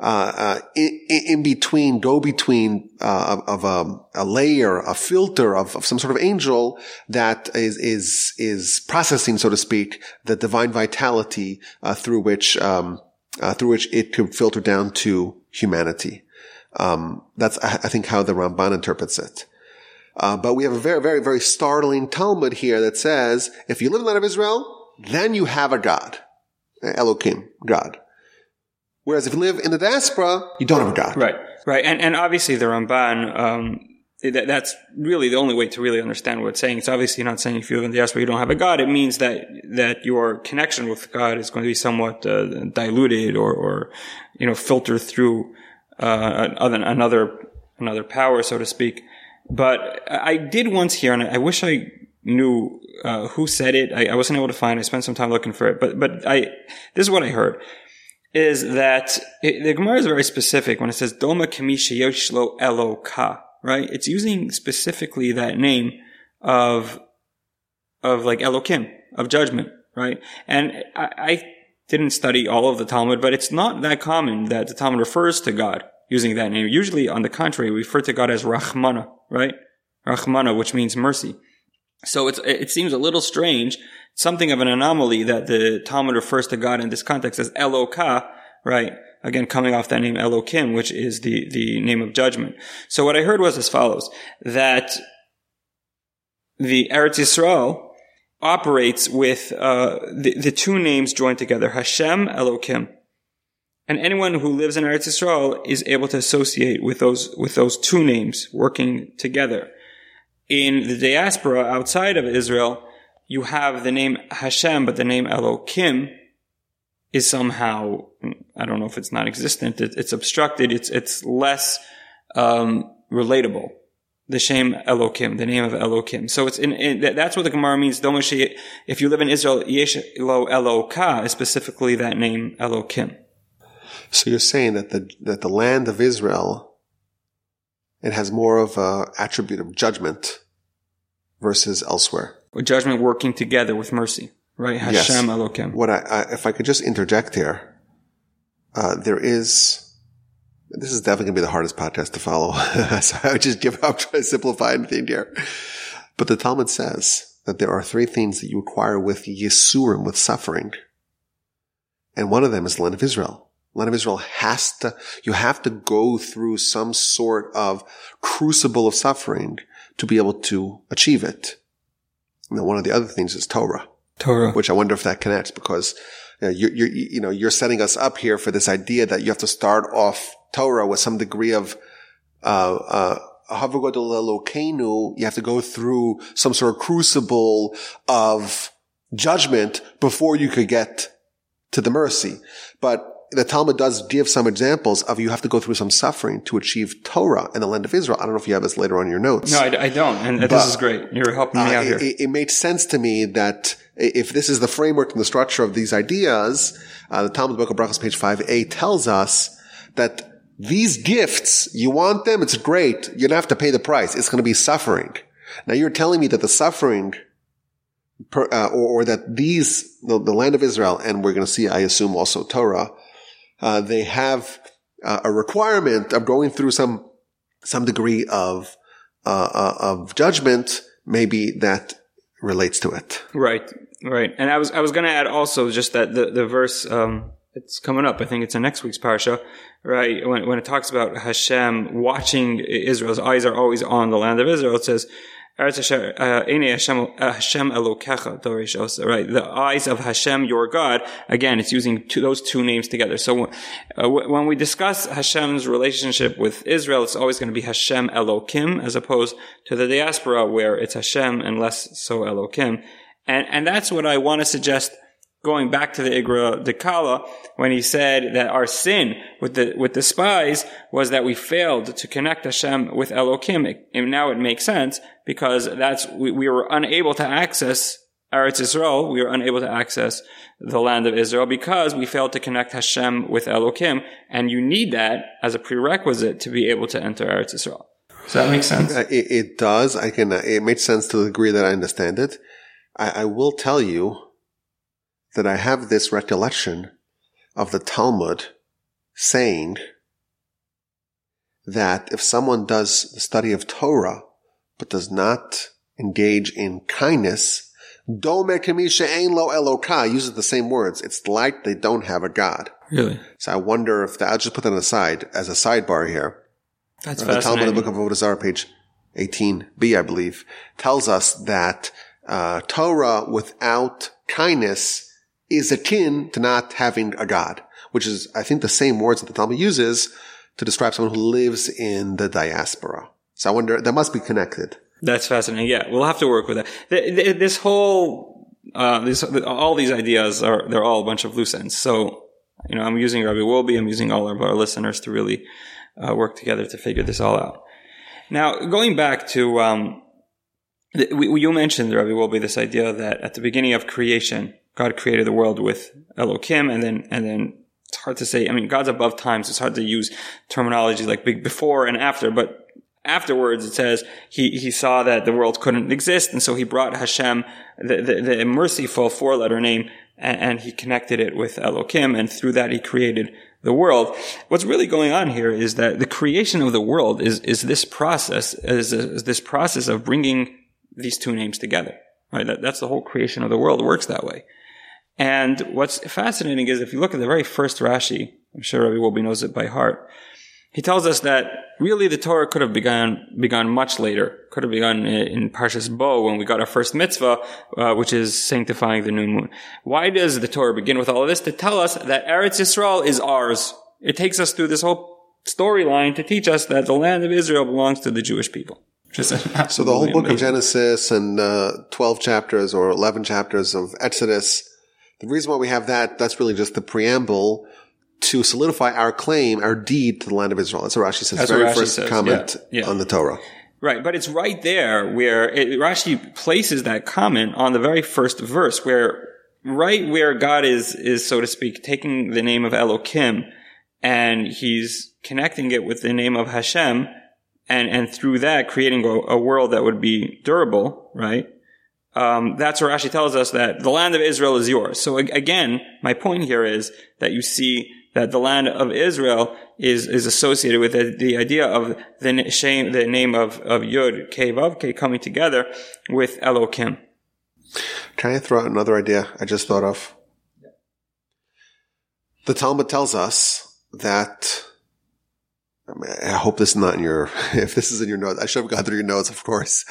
Uh, uh, in, in between, go between, uh, of, of um, a layer, a filter of, of some sort of angel that is, is, is processing, so to speak, the divine vitality, uh, through which, um, uh, through which it could filter down to humanity. Um, that's, I, I think, how the Ramban interprets it. Uh, but we have a very, very, very startling Talmud here that says, if you live in the land of Israel, then you have a God. Elokim, God. Whereas if you live in the diaspora, you don't have a God. Right, right. And and obviously the Ramban, um, that, that's really the only way to really understand what it's saying. It's obviously not saying if you live in the diaspora, you don't have a God. It means that that your connection with God is going to be somewhat uh, diluted or, or, you know, filtered through uh, another another power, so to speak. But I did once hear, and I wish I knew uh, who said it. I, I wasn't able to find it. I spent some time looking for it. But but I this is what I heard. Is that it, the Gemara is very specific when it says Doma Kamisha Yoshlo Eloka, right? It's using specifically that name of of like Elokim, of judgment, right? And I, I didn't study all of the Talmud, but it's not that common that the Talmud refers to God using that name. Usually, on the contrary, we refer to God as Rahmana, right? Rahmana, which means mercy. So it's, it seems a little strange, something of an anomaly that the Talmud refers to God in this context as Eloka, right? Again, coming off that name Elokim, which is the, the name of judgment. So what I heard was as follows, that the Eretz Yisrael operates with uh, the, the two names joined together, Hashem, Elokim. And anyone who lives in Eretz Yisrael is able to associate with those, with those two names working together. In the diaspora outside of Israel, you have the name Hashem, but the name Elokim is somehow, I don't know if it's non-existent, it, it's obstructed, it's it's less um relatable. The shame Elokim, the name of Elokim. So it's in, in that's what the Gemara means. If you live in Israel, Yesh Lo Eloka is specifically that name Elokim. So you're saying that the that the land of Israel, it has more of an attribute of judgment versus elsewhere. Or judgment working together with mercy, right? Hashem, yes. Elokim. What I, I, if I could just interject here, uh, there is... This is definitely going to be the hardest podcast to follow. So I would just give up trying to simplify anything here. But the Talmud says that there are three things that you acquire with Yisurim, with suffering. And one of them is the land of Israel. Land of Israel has to, you have to go through some sort of crucible of suffering to be able to achieve it. Now, one of the other things is Torah. Torah. Which I wonder if that connects, because you know, you're, you're, you know, you're setting us up here for this idea that you have to start off Torah with some degree of, uh, uh, you have to go through some sort of crucible of judgment before you could get to the mercy. But the Talmud does give some examples of you have to go through some suffering to achieve Torah in the land of Israel. I don't know if you have this later on in your notes. No, I, I don't. And but, this is great. You're helping me uh, out it, here. It, it made sense to me that if this is the framework and the structure of these ideas, uh, the Talmud book of Brachos, page five A, tells us that these gifts, you want them, it's great. You don't have to pay the price. It's going to be suffering. Now, you're telling me that the suffering – per, uh, or, or that these, the, the land of Israel, and we're going to see, I assume, also Torah, Uh, they have uh, a requirement of going through some some degree of uh, uh, of judgment. Maybe that relates to it. Right, right. And I was I was going to add also just that the the verse um, it's coming up. I think it's in next week's parsha, right? When when it talks about Hashem watching Israel's eyes are always on the land of Israel. It says, right, the eyes of Hashem, your God. Again, it's using two, those two names together. So uh, w- when we discuss Hashem's relationship with Israel, it's always going to be Hashem Elokim, as opposed to the diaspora where it's Hashem and less so Elokim. And and that's what I want to suggest. Going back to the Igra DeKala, when he said that our sin with the with the spies was that we failed to connect Hashem with Elokim, and now it makes sense because that's we, we were unable to access Eretz Yisrael, we were unable to access the land of Israel because we failed to connect Hashem with Elokim, and you need that as a prerequisite to be able to enter Eretz Yisrael. Does that make sense? It, it does. I can. It makes sense to the degree that I understand it. I, I will tell you that I have this recollection of the Talmud saying that if someone does the study of Torah but does not engage in kindness, Dome Kamisha Ein Lo Eloka uses the same words. It's like they don't have a God. Really? So I wonder if that, I'll just put that aside as a sidebar here. That's fascinating. The Talmud, the Book of Avodah Zarah, page eighteen B, I believe, tells us that uh, Torah without kindness is akin to not having a god, which is, I think, the same words that the Talmud uses to describe someone who lives in the diaspora. So I wonder, that must be connected. That's fascinating. Yeah, we'll have to work with that. This whole, uh, this, all these ideas are, they're all a bunch of loose ends. So, you know, I'm using Rabbi Wolbe, I'm using all of our listeners to really uh, work together to figure this all out. Now, going back to, um, the, we, you mentioned, Rabbi Wolbe, this idea that at the beginning of creation, God created the world with Elohim, and then, and then, it's hard to say. I mean, God's above time, so it's hard to use terminology like big before and after, but afterwards, it says he, he saw that the world couldn't exist, and so he brought Hashem, the, the, the merciful four-letter name, and, and he connected it with Elohim, and through that he created the world. What's really going on here is that the creation of the world is is this process, is, is this process of bringing these two names together. Right? That, that's the whole creation of the world, works that way. And what's fascinating is if you look at the very first Rashi, I'm sure Rabbi Wolbe knows it by heart. He tells us that really the Torah could have begun begun much later. Could have begun in Parshas Bo when we got our first mitzvah, uh, which is sanctifying the new moon. Why does the Torah begin with all of this? To tell us that Eretz Yisrael is ours. It takes us through this whole storyline to teach us that the land of Israel belongs to the Jewish people. Just so the whole book amazing. of Genesis and uh, twelve chapters or eleven chapters of Exodus, the reason why we have that, that's really just the preamble to solidify our claim, our deed to the land of Israel. That's what Rashi says. That's very Rashi first says. comment yeah. Yeah. on the Torah. Right, but it's right there where it, Rashi places that comment on the very first verse, where right where God is, is so to speak, taking the name of Elohim, and he's connecting it with the name of Hashem, and, and through that creating a, a world that would be durable, right? Um, that's where Rashi tells us that the land of Israel is yours. So again, my point here is that you see that the land of Israel is, is associated with the, the idea of the shame, the name of, of Yud, Kei, Vav, Kei coming together with Elohim. Can I throw out another idea I just thought of? The Talmud tells us that, I, mean, I hope this is not in your, if this is in your notes, I should have gone through your notes, of course.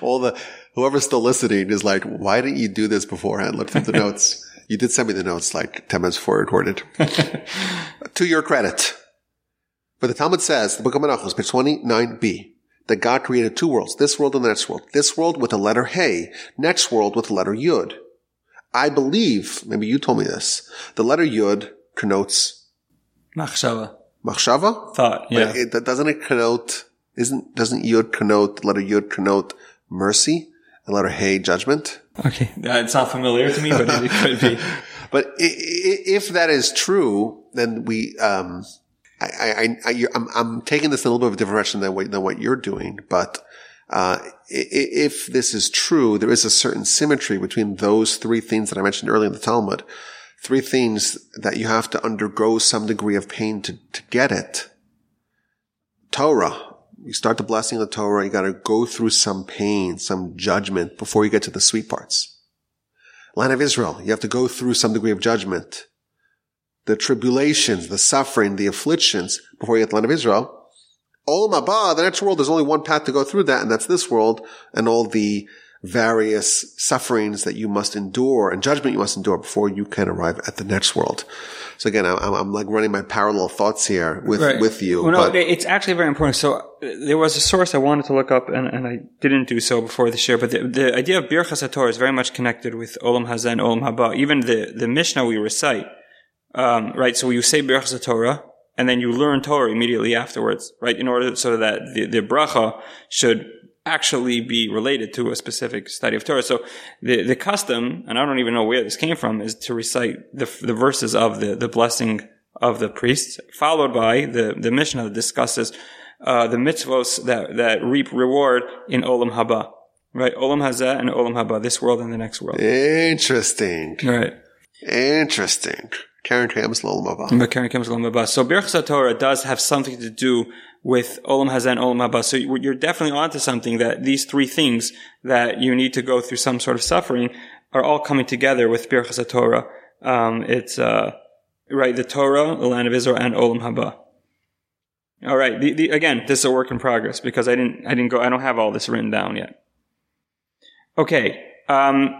All the, whoever's still listening is like, why didn't you do this beforehand? Look through the notes. You did send me the notes like ten minutes before I recorded. To your credit. But the Talmud says, the Book of Menachos, page twenty-nine b, that God created two worlds, this world and the next world. This world with the letter Hey, next world with the letter Yud. I believe, maybe you told me this, the letter Yud connotes Machshava. Machshava? Thought, yeah. But it, doesn't it connote, isn't, doesn't Yod connote, letter Yod connote mercy? And letter Hey, judgment? Okay. Uh, it's not familiar to me, but it, it could be. But i- i- if that is true, then we, um, I, I, I, you're, I'm, I'm taking this in a little bit of a different direction than what, than what you're doing, but, uh, i- if this is true, there is a certain symmetry between those three things that I mentioned earlier in the Talmud. Three things that you have to undergo some degree of pain to, to get it. Torah. You start the blessing of the Torah, you got to go through some pain, some judgment before you get to the sweet parts. Land of Israel. You have to go through some degree of judgment. The tribulations, the suffering, the afflictions before you get to the land of Israel. Olam Haba, the next world, there's only one path to go through that, and that's this world and all the various sufferings that you must endure and judgment you must endure before you can arrive at the next world. So again, I'm, I'm like running my parallel thoughts here with, right. with you. Well, no, but it's actually very important. So there was a source I wanted to look up and, and I didn't do so before this year, but the, the idea of Birchas HaTorah is very much connected with Olam Hazeh and Olam Haba. Even the, the Mishnah we recite, um, right? So you say Birchas HaTorah and then you learn Torah immediately afterwards, right? In order so that the, the bracha should actually be related to a specific study of Torah. So the, the custom, and I don't even know where this came from, is to recite the, the verses of the, the blessing of the priests, followed by the, the Mishnah that discusses, uh, the mitzvos that, that reap reward in Olam Haba. Right? Olam Hazeh and Olam Haba, this world and the next world. Interesting. Right. Interesting. Karen Kam's Olam Haba. Karen Kam's Olam Haba. So Birchas HaTorah does have something to do with Olam Hazeh and Olam Haba. So you're definitely onto something, that these three things that you need to go through some sort of suffering are all coming together with Birchas HaTorah. Um, it's, uh, right, the Torah, the land of Israel, and Olam Haba. All right. The, the, again, this is a work in progress because I didn't, I didn't go, I don't have all this written down yet. Okay. Um,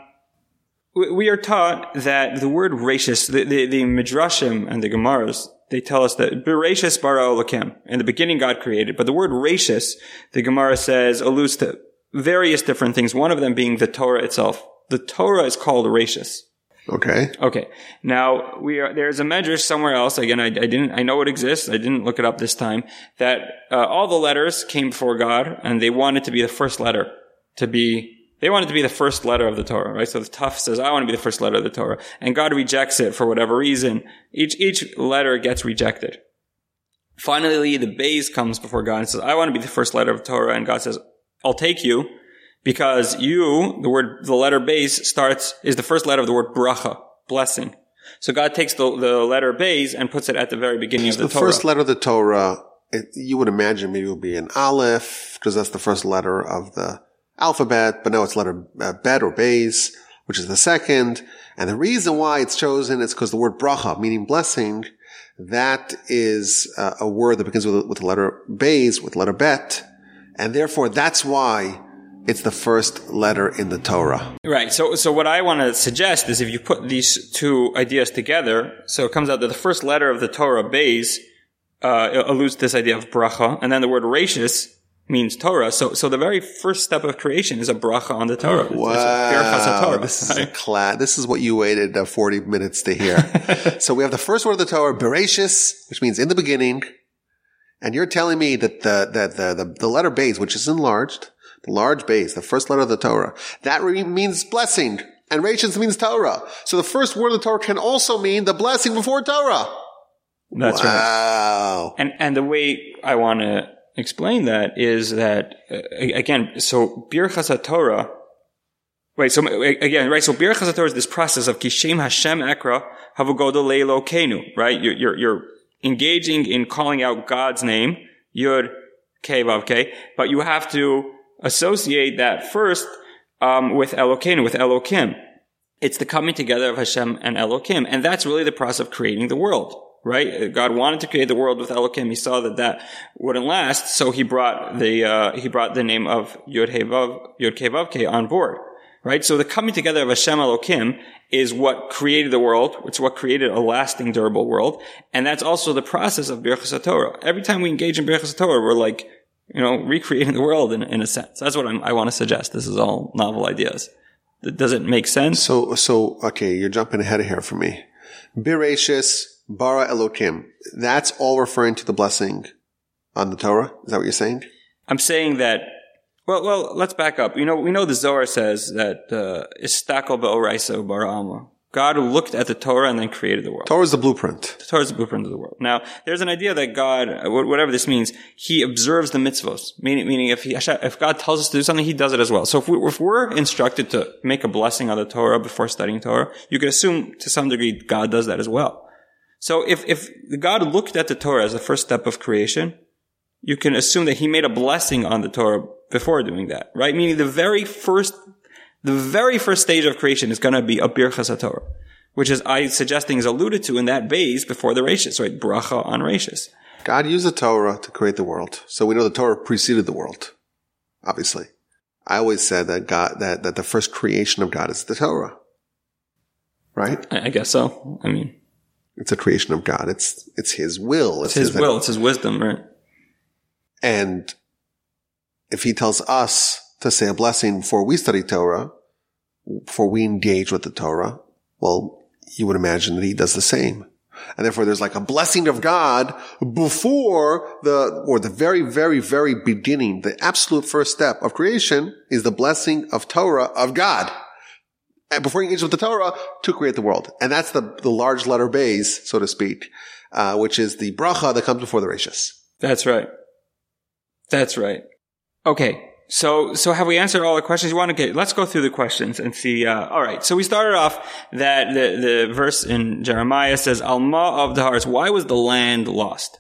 we are taught that the word rachis, the, the, the Midrashim and the Gemaras, they tell us that Bereshis bara Elokim, in the beginning God created, but the word rachis, the Gemara says, alludes to various different things, one of them being the Torah itself. The Torah is called rachis. Okay. Okay. Now, we are, there's a medrash somewhere else. Again, I, I didn't, I know it exists. I didn't look it up this time. That, uh, all the letters came before God and they wanted to be the first letter to be, they wanted to be the first letter of the Torah, right? So the Taf says, I want to be the first letter of the Torah. And God rejects it for whatever reason. Each, each letter gets rejected. Finally, the Beis comes before God and says, I want to be the first letter of the Torah. And God says, I'll take you. Because you, the word, the letter base starts, is the first letter of the word bracha, blessing. So God takes the, the letter base and puts it at the very beginning it's of the, the Torah. The first letter of the Torah, it, you would imagine maybe it would be an aleph, because that's the first letter of the alphabet, but now it's letter uh, bet or base, which is the second. And the reason why it's chosen is because the word bracha, meaning blessing, that is uh, a word that begins with, with the letter base, with letter bet. And therefore, that's why it's the first letter in the Torah. Right. So, so what I want to suggest is if you put these two ideas together, so it comes out that the first letter of the Torah, Beis, uh, alludes to this idea of bracha, and then the word rachis means Torah. So, so the very first step of creation is a bracha on the Torah. Wow. It's Birchas HaTorah. This is right? a class. This is what you waited uh, forty minutes to hear. So we have the first word of the Torah, Bereshis, which means in the beginning, and you're telling me that the, that the, the, the letter Beis, which is enlarged, large base, the first letter of the Torah. That re- means blessing, and Rachis means Torah. So the first word of the Torah can also mean the blessing before Torah. That's wow. right. And and the way I want to explain that is that uh, again, so Birchas HaTorah. Right. So again, right. So Birchas HaTorah is this process of Kishem Hashem Ekra Havugodo Leilo Kenu. Right. You're, you're you're engaging in calling out God's name. Yud Kei Vav Kei, but you have to associate that first um, with Elokeinu, with Elokim. It's the coming together of Hashem and Elokim. And that's really the process of creating the world, right? God wanted to create the world with Elokim. He saw that that wouldn't last. So he brought the, uh, he brought the name of Yod-Heh-Vav, Yod-Keh-Vav-Keh on board, right? So the coming together of Hashem Elokim is what created the world. It's what created a lasting, durable world. And that's also the process of Birchas HaTorah. Every time we engage in Birchas HaTorah, we're like, you know, recreating the world in, in a sense. That's what I'm, I want to suggest. This is all novel ideas. Does it make sense? So, so okay, you're jumping ahead of here for me. Bereshis bara Elokim. That's all referring to the blessing on the Torah? Is that what you're saying? I'm saying that, well, well, let's back up. You know, we know the Zohar says that, uh, istakel be'oraisa bara alma. God looked at the Torah and then created the world. Torah is the blueprint. The Torah is the blueprint of the world. Now, there's an idea that God, whatever this means, He observes the mitzvos. Meaning, meaning if, he, if God tells us to do something, He does it as well. So if, we, if we're instructed to make a blessing on the Torah before studying Torah, you could assume to some degree God does that as well. So if, if God looked at the Torah as the first step of creation, you can assume that He made a blessing on the Torah before doing that, right? Meaning the very first The very first stage of creation is going to be a Birchas HaTorah, which is, I suggesting, is alluded to in that base before the Rashis, right? Bracha on Rashis. God used the Torah to create the world. So we know the Torah preceded the world, obviously. I always said that God, that, that the first creation of God is the Torah, right? I, I guess so. I mean, it's a creation of God. It's, it's His will. It's, it's His will. That, it's His wisdom, right? And if He tells us to say a blessing before we study Torah, before we engage with the Torah, well, you would imagine that He does the same. And therefore, there's like a blessing of God before the, or the very, very, very beginning, the absolute first step of creation is the blessing of Torah of God. And before you engage with the Torah, to create the world. And that's the, the large letter Beis, so to speak, uh, which is the bracha that comes before the Rashis. That's right. That's right. Okay. So, so have we answered all the questions you want to get? Let's go through the questions and see, uh, alright. So we started off that the, the verse in Jeremiah says, Alma of the Haaretz, why was the land lost?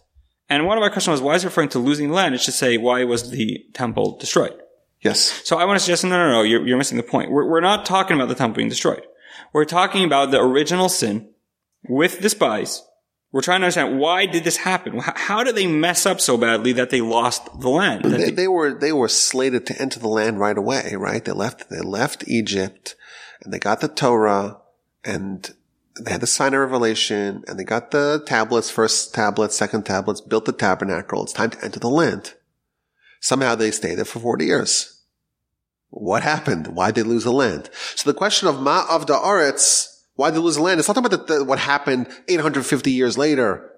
And one of our questions was, why is it referring to losing land? It should say, why was the temple destroyed? Yes. So I want to suggest, no, no, no, you're, you're missing the point. We're, we're not talking about the temple being destroyed. We're talking about the original sin with the spies We're trying to understand, why did this happen? How did they mess up so badly that they lost the land? They, they-, they were they were slated to enter the land right away, right? They left they left Egypt, and they got the Torah, and they had the sign of revelation, and they got the tablets, first tablets, second tablets, built the tabernacle. It's time to enter the land. Somehow they stayed there for forty years. What happened? Why did they lose the land? So the question of Ma of the Aretz, why did they lose the land? It's not talking about the, the, what happened eight hundred fifty years later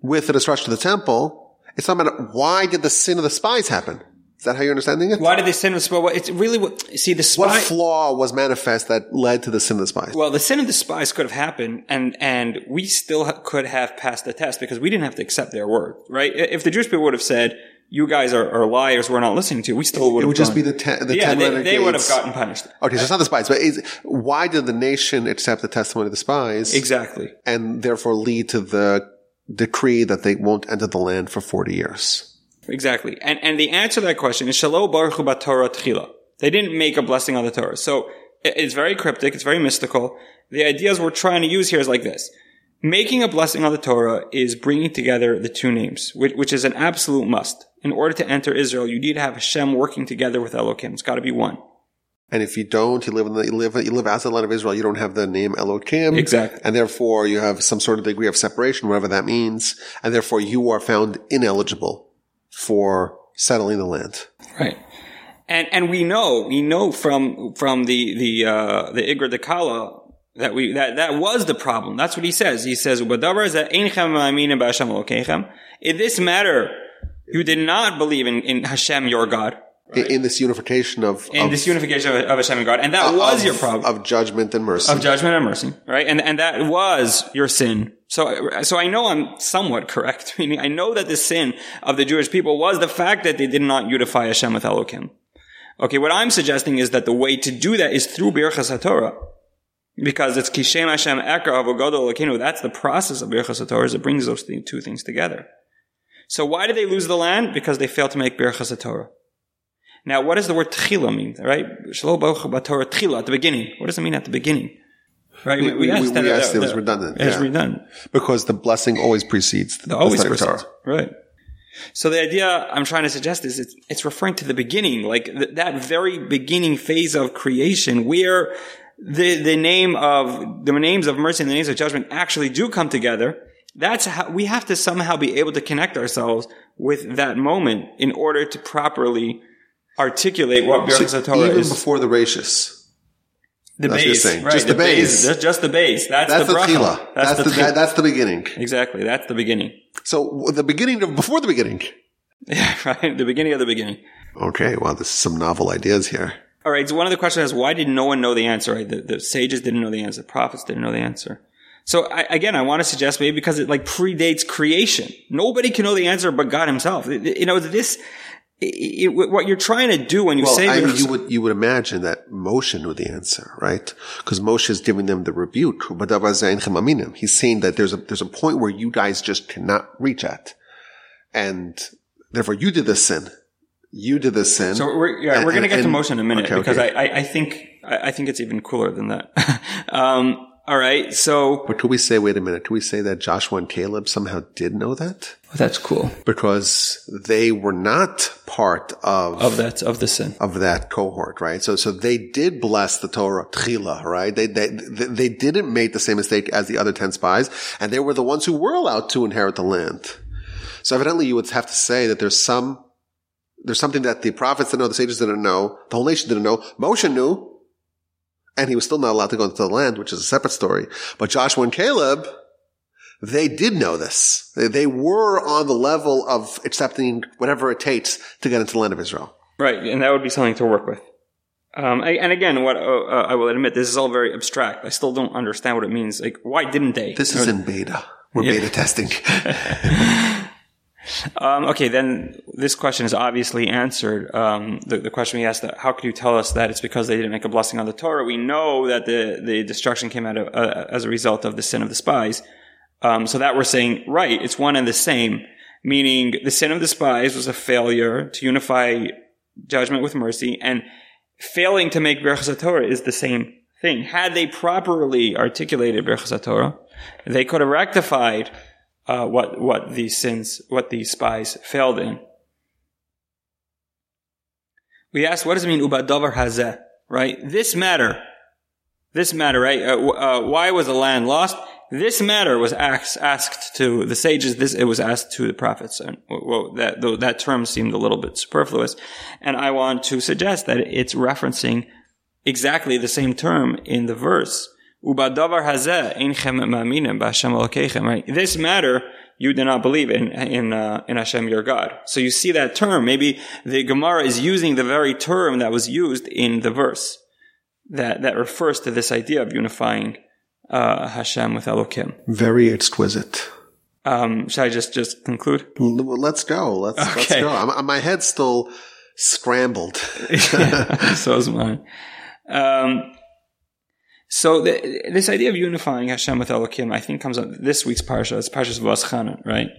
with the destruction of the temple. It's talking about why did the sin of the spies happen? Is that how you're understanding it? Why did they sin of the spies? Well, it's really what see the spies. What flaw was manifest that led to the sin of the spies? Well, the sin of the spies could have happened, and and we still ha- could have passed the test because we didn't have to accept their word, right? If the Jewish people would have said, "You guys are, are liars. We're not listening to," we still would. It have would gone. Just be the te- the yeah. Ten they they would have gotten punished. Okay, so it's not the spies, but why did the nation accept the testimony of the spies? Exactly, and therefore lead to the decree that they won't enter the land for forty years. Exactly. And and the answer to that question is Shalom Baruch Hu B'Torah Tchila. They didn't make a blessing on the Torah. So it's very cryptic. It's very mystical. The ideas we're trying to use here is like this. Making a blessing on the Torah is bringing together the two names, which, which is an absolute must. In order to enter Israel, you need to have Hashem working together with Elohim. It's got to be one. And if you don't, you live in the, you live you live outside the land of Israel. You don't have the name Elohim, exactly, and therefore you have some sort of degree of separation, whatever that means, and therefore you are found ineligible for settling the land, right? And and we know we know from from the the uh, the Igra DeKala that we that that was the problem. That's what he says. He says, in this matter, you did not believe in, in Hashem your God. Right? In, in this unification of in of, this unification of, of Hashem and God, and that of, was your problem of judgment and mercy, of judgment and mercy, right? And and that was your sin. So, so I know I'm somewhat correct. Meaning, I know that the sin of the Jewish people was the fact that they did not unify Hashem with Elohim. Okay, what I'm suggesting is that the way to do that is through Birchas HaTorah. Because it's Kishem Hashem Eka Avogad Elokeinu. That's the process of Birchas HaTorah, is it brings those two things together. So why did they lose the land? Because they failed to make Birchas HaTorah. Now, what does the word Tchila mean, right? Shalom Baruch HaTorah Tchila, at the beginning. What does it mean at the beginning? Right, we, we asked, we, we asked that, it was that, redundant. It was yeah. redundant. Because the blessing always precedes the, the always precedes. Right. So the idea I'm trying to suggest is it's, it's referring to the beginning, like th- that very beginning phase of creation where the, the name of, the names of mercy and the names of judgment actually do come together. That's how we have to somehow be able to connect ourselves with that moment in order to properly articulate what Birchas HaTorah so is. Even before the ratios. The that's base, right? Just the, the base. base. Just the base. That's, that's the, the bracha. That's, that's the, the that's the beginning. Exactly. That's the beginning. So the beginning of before the beginning. Yeah, right. The beginning of the beginning. Okay. Wow, there's some novel ideas here. All right. So one of the questions is, why did no one know the answer? Right? The, the sages didn't know the answer. The prophets didn't know the answer. So I, again, I want to suggest maybe because it like predates creation. Nobody can know the answer but God Himself. You know this. It, it, what you're trying to do when you well, say I mean, you would you would imagine that Moshe knew the answer, right? Because Moshe is giving them the rebuke. He's saying that there's a there's a point where you guys just cannot reach at, and therefore you did this sin. You did this sin. So we're yeah, and, we're going to get and, to Moshe in a minute okay, because okay. I, I think I think it's even cooler than that. um, all right, so but could we say? Wait a minute. Could we say that Joshua and Caleb somehow did know that? Well, that's cool because they were not part of of that of the sin of that cohort, right? So, so they did bless the Torah Tchila, right? They they they didn't make the same mistake as the other ten spies, and they were the ones who were allowed to inherit the land. So, evidently, you would have to say that there's some there's something that the prophets didn't know, the sages didn't know, the whole nation didn't know, Moshe knew. And he was still not allowed to go into the land, which is a separate story. But Joshua and Caleb, they did know this. They, they were on the level of accepting whatever it takes to get into the land of Israel. Right, and that would be something to work with. Um, I, and again, what uh, I will admit, this is all very abstract. I still don't understand what it means. Like, why didn't they? This is in beta. We're yeah. beta testing. Um, okay, then this question is obviously answered. Um, the, the question we asked, that, how could you tell us that it's because they didn't make a blessing on the Torah? We know that the, the destruction came out of, uh, as a result of the sin of the spies. Um, so that we're saying, right, it's one and the same, meaning the sin of the spies was a failure to unify judgment with mercy, and failing to make Birchas HaTorah is the same thing. Had they properly articulated Birchas HaTorah, they could have rectified uh, what what these sins, what these spies failed in. We ask, what does it mean, ubadavar hazeh? Right, this matter, this matter, right? Uh, uh, why was the land lost? This matter was asked, asked to the sages. This it was asked to the prophets, and well, that though that term seemed a little bit superfluous. And I want to suggest that it's referencing exactly the same term in the verse. Ubadavar hazeh einchem ma'aminim b'Hashem Elokeichem. Right, this matter you do not believe in in uh, in Hashem your God. So you see that term. Maybe the Gemara is using the very term that was used in the verse that that refers to this idea of unifying Uh, Hashem with Elokim. Very exquisite. Um, should I just, just conclude? Let's go. Let's, okay. let's go. I'm, my head's still scrambled. Yeah, so is mine. Um, so the, this idea of unifying Hashem with Elokim, I think, comes up this week's parsha. It's Parshas Va'aschanan, right?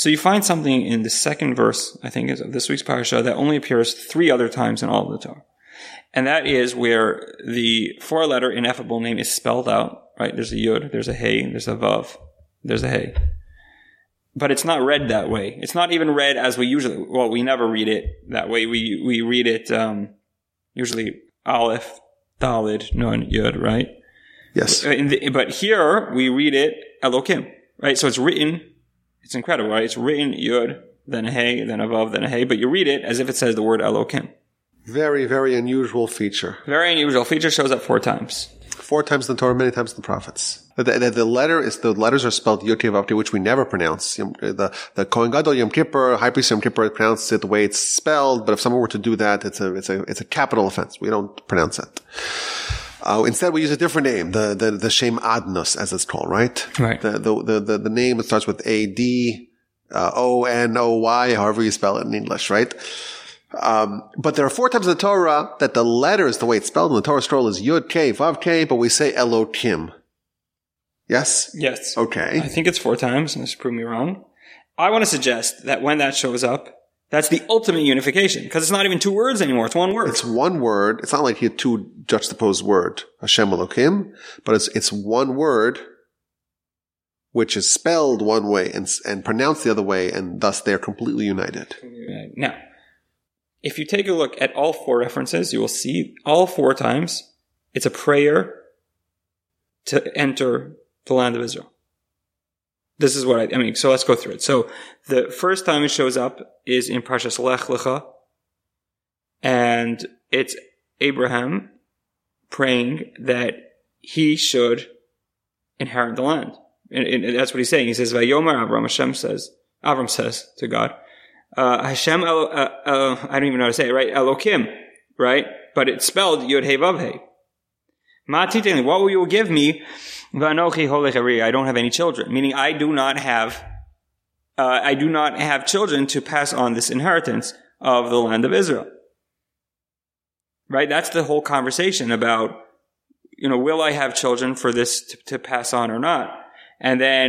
So you find something in the second verse, I think, of this week's parsha that only appears three other times in all of the Torah. And that is where the four-letter ineffable name is spelled out, right? There's a yud, there's a hey, there's a vav, there's a hey. But it's not read that way. It's not even read as we usually, well, we never read it that way. We we read it um, usually aleph, dalid, nun, yud, right? Yes. But here we read it Elokim, right? So it's written, it's incredible, right? It's written yud, then a hey, then a vav, then a hey. But you read it as if it says the word Elokim. Very, very unusual feature. Very unusual feature shows up four times. Four times in the Torah, many times in the prophets. The, the, the letter is the letters are spelled Yotei Vavtei, which we never pronounce. The the Kohen Gadol Yom Kippur, High Priest Yom Kippur pronounces it the way it's spelled. But if someone were to do that, it's a it's a it's a capital offense. We don't pronounce it. Uh, instead, we use a different name, the the the Shem Adnos, as it's called, right? Right. The the the, the, the name that starts with A D uh, O N O Y, however you spell it in English, right? Um, but there are four times in the Torah that the letter is the way it's spelled in the Torah scroll is Yud K Vav K, but we say Elokim. Yes? Yes. Okay. I think it's four times, and this proved me wrong. I want to suggest that when that shows up, that's the ultimate unification, because it's not even two words anymore. It's one word. It's one word. It's not like you have two juxtaposed words, Hashem Elokim, but it's it's one word which is spelled one way and and pronounced the other way, and thus they are completely united. Now, if you take a look at all four references, you will see all four times it's a prayer to enter the land of Israel. This is what I, I mean. So let's go through it. So the first time it shows up is in Parshas Lech Lecha, and it's Abraham praying that he should inherit the land. And, and that's what he's saying. He says, "Vayomer Avram," Hashem says, Avram says to God, Uh, Hashem, El, uh, uh, I don't even know how to say it, right? Elokim, right? But it's spelled Yod Hei Vav Hei. Ma titeni, what will you give me? Vanochi holech ari, I don't have any children. Meaning, I do not have, uh, I do not have children to pass on this inheritance of the land of Israel. Right? That's the whole conversation about, you know, will I have children for this to, to pass on or not? And then,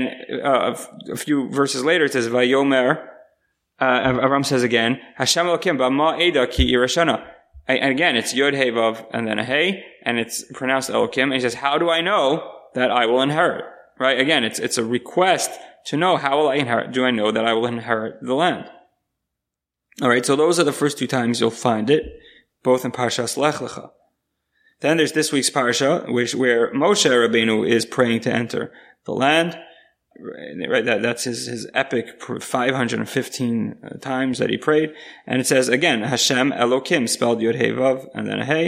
uh, a few verses later, it says, Vayomer, Uh, Avram says again, Hashem Elokim b'ma eda ki irashana. And again, it's Yod Hei Vav and then a Hey, and it's pronounced Elokim. And he says, how do I know that I will inherit? Right? Again, it's it's a request to know, how will I inherit? Do I know that I will inherit the land? All right, so those are the first two times you'll find it, both in Parshas Lech Lecha. Then there's this week's Parsha, which where Moshe Rabbeinu is praying to enter the land. Right, that, that's his, his epic five hundred fifteen times that he prayed. And it says, again, Hashem Elokim, spelled Yod Hei Vav, and then a Hey.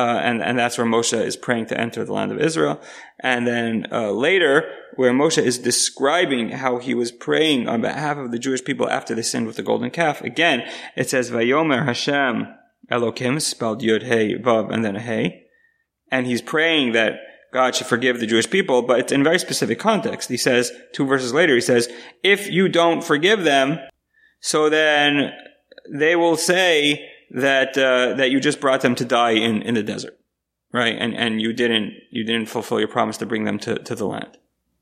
Uh, and, and that's where Moshe is praying to enter the land of Israel. And then uh, later, where Moshe is describing how he was praying on behalf of the Jewish people after they sinned with the golden calf. Again, it says, Vayomer Hashem Elokim, spelled Yod Hei Vav, and then a Hey. And he's praying that God should forgive the Jewish people, but it's in very specific context. He says, two verses later, he says, if you don't forgive them, so then they will say that, uh, that you just brought them to die in, in the desert, right? And, and you didn't, you didn't fulfill your promise to bring them to, to the land.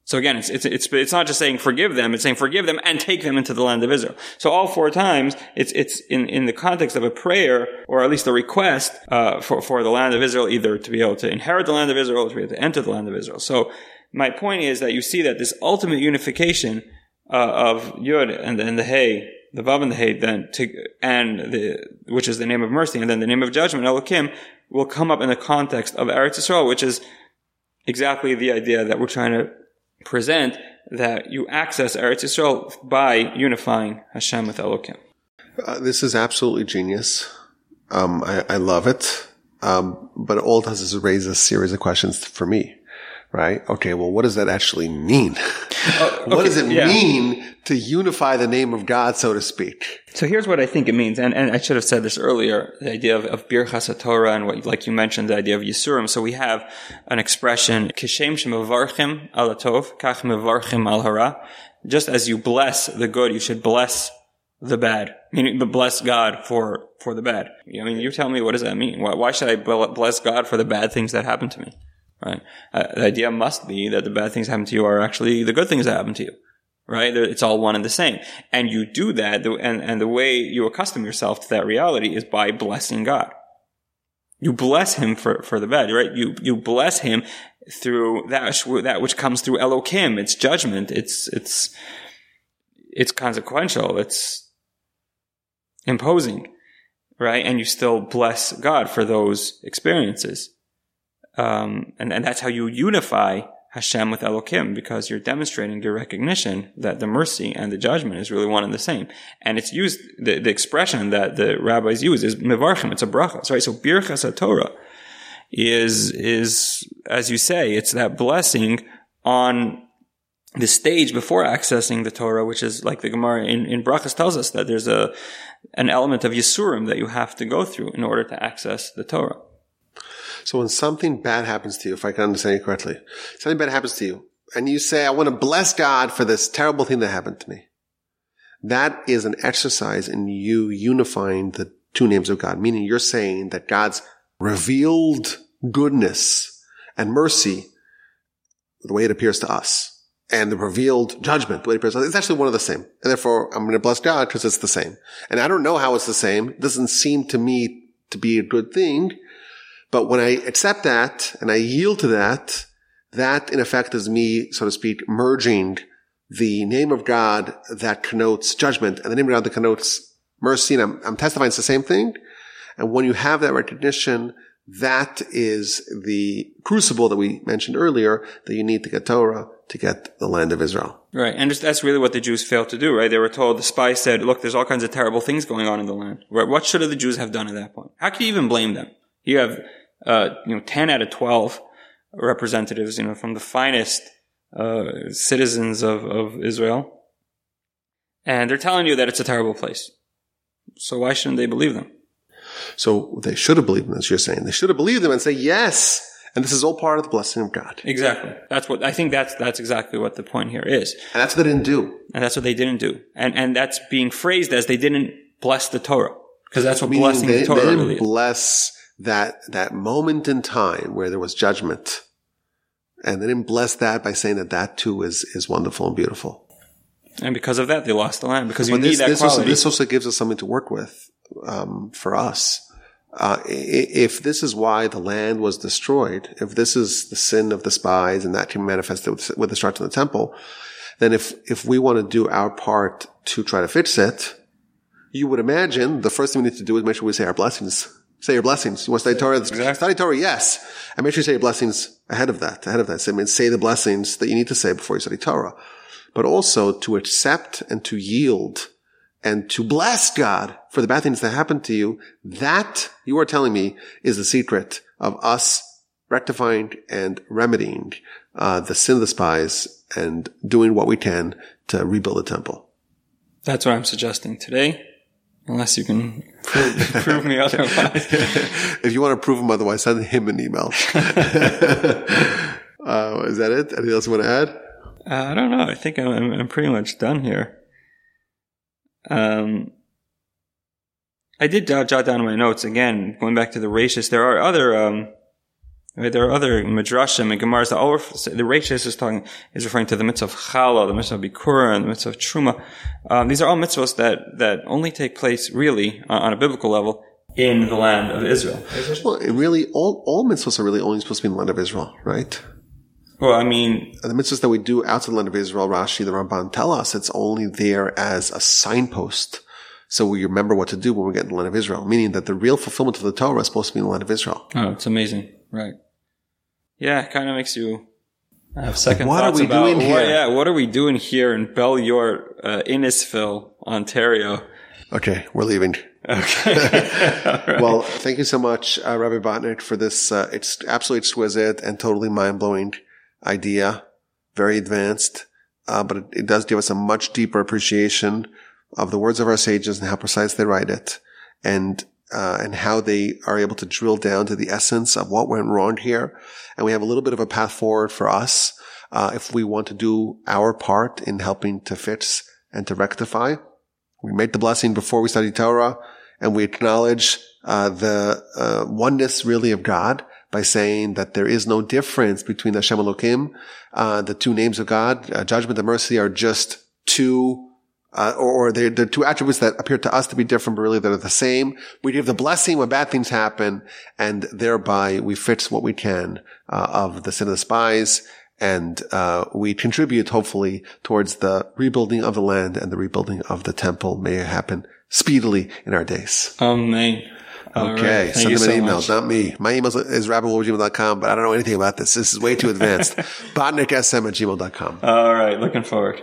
So again, it's, it's, it's, it's not just saying forgive them, it's saying forgive them and take them into the land of Israel. So all four times, it's, it's in, in the context of a prayer, or at least a request, uh, for, for the land of Israel, either to be able to inherit the land of Israel or to be able to enter the land of Israel. So my point is that you see that this ultimate unification uh, of Yud and then the Hey, the Vav and the Hey, then to, and the, which is the name of mercy, and then the name of judgment, Elokim, will come up in the context of Eretz Yisrael, which is exactly the idea that we're trying to present, that you access Eretz Yisrael by unifying Hashem with Elokim. Uh, this is absolutely genius. Um, I, I love it. Um, but it all does is raise a series of questions for me, right? Okay, well, what does that actually mean? Uh, okay, what does it yeah. mean to unify the name of God, so to speak? So here's what I think it means, and, and I should have said this earlier, the idea of, of Birchas HaTorah and, what, like you mentioned, the idea of Yisurim. So we have an expression, Kishem shemevarchim al atov, kach mevarchim al hara. Just as you bless the good, you should bless the bad, meaning the bless God for, for the bad. I mean, you tell me, what does that mean? Why, why should I bless God for the bad things that happen to me? Right? Uh, the idea must be that the bad things that happen to you are actually the good things that happen to you. Right? It's all one and the same. And you do that, and, and the way you accustom yourself to that reality is by blessing God. You bless Him for, for the bad, right? You, you bless Him through that, that which comes through Elokim. It's judgment. It's, it's, it's consequential. It's imposing, right? And you still bless God for those experiences. Um, and, and that's how you unify Hashem with Elokim, because you're demonstrating your recognition that the mercy and the judgment is really one and the same. And it's used, the, the expression that the rabbis use is mevarchim, it's a brachos, right? So Birchas HaTorah is, is, as you say, it's that blessing on the stage before accessing the Torah, which is like the Gemara in, in Brachos tells us that there's a an element of Yisurim that you have to go through in order to access the Torah. So when something bad happens to you, if I can understand you correctly, something bad happens to you, and you say, I want to bless God for this terrible thing that happened to me. That is an exercise in you unifying the two names of God, meaning you're saying that God's revealed goodness and mercy, the way it appears to us, and the revealed judgment, it's actually one of the same. And therefore, I'm going to bless God because it's the same. And I don't know how it's the same. It doesn't seem to me to be a good thing. But when I accept that and I yield to that, that in effect is me, so to speak, merging the name of God that connotes judgment and the name of God that connotes mercy. And I'm, I'm testifying it's the same thing. And when you have that recognition, that is the crucible that we mentioned earlier that you need to get Torah to get the land of Israel. Right. And just, that's really what the Jews failed to do, right? They were told, the spies said, look, there's all kinds of terrible things going on in the land. Right? What should the Jews have done at that point? How can you even blame them? You have, uh, you know, ten out of twelve representatives, you know, from the finest, uh, citizens of, of Israel. And they're telling you that it's a terrible place. So why shouldn't they believe them? So they should have believed them, as you're saying. They should have believed them and say, yes. And this is all part of the blessing of God. Exactly. That's what, I think that's, that's exactly what the point here is. And that's what they didn't do. And that's what they didn't do. And, and that's being phrased as they didn't bless the Torah. Because that's what Meaning blessing they, the Torah really is. They didn't bless that, that moment in time where there was judgment. And they didn't bless that by saying that that too is, is wonderful and beautiful. And because of that, they lost the land. Because you but need this, that this quality. Also, this also gives us something to work with, um, for us. Uh, if this is why the land was destroyed, if this is the sin of the spies and that can manifest with the destruction of the temple, then if, if we want to do our part to try to fix it, you would imagine the first thing we need to do is make sure we say our blessings. Say your blessings. You want to study Torah? Exactly. Study Torah, yes. And make sure you say your blessings ahead of that, ahead of that. So, I mean, say the blessings that you need to say before you study Torah. But also to accept and to yield and to bless God for the bad things that happened to you, that, you are telling me, is the secret of us rectifying and remedying uh, the sin of the spies and doing what we can to rebuild the temple. That's what I'm suggesting today, unless you can prove, prove me otherwise. If you want to prove him otherwise, send him an email. uh, is that it? Anything else you want to add? Uh, I don't know. I think I'm, I'm pretty much done here. Um, I did jot, jot down my notes again, going back to the Rashis. There are other, um, there are other Midrashim and Gemaras that all ref- the Rashis is talking, is referring to the mitzvah of Challah, the mitzvah of Bikurah, and the mitzvah of Truma. Um, these are all mitzvahs that, that only take place really uh, on a biblical level in the land of Israel. Well, it really, all, all mitzvahs are really only supposed to be in the land of Israel, right? Well, I mean, the mitzvahs that we do outside the land of Israel, Rashi, the Ramban tell us it's only there as a signpost, so we remember what to do when we get in the land of Israel. Meaning that the real fulfillment of the Torah is supposed to be in the land of Israel. Oh, it's amazing, right? Yeah, it kind of makes you have second what thoughts about. What are we doing here? What, yeah, what are we doing here in Bel Yor, uh, Innisfil, Ontario? Okay, we're leaving. Okay. Right. Well, thank you so much, uh, Rabbi Botnick, for this. Uh, it's absolutely exquisite and totally mind blowing. Idea, very advanced, uh, but it, it does give us a much deeper appreciation of the words of our sages and how precise they write it, and uh, and how they are able to drill down to the essence of what went wrong here. And we have a little bit of a path forward for us uh, if we want to do our part in helping to fix and to rectify. We made the blessing before we study Torah, and we acknowledge uh, the uh, oneness really of God, by saying that there is no difference between Hashem Elohim, uh, the two names of God, uh, judgment and mercy are just two, uh, or, or they're, they're two attributes that appear to us to be different, but really they're the same. We give the blessing when bad things happen, and thereby we fix what we can, uh, of the sin of the spies, and, uh, we contribute hopefully towards the rebuilding of the land and the rebuilding of the temple. May it happen speedily in our days. Amen. Okay, right. Send them an so email, much. Not me. My email is rabbi wolbe at gmail dot com, but I don't know anything about this. This is way too advanced. botnick s m at gmail dot com. All right, looking forward.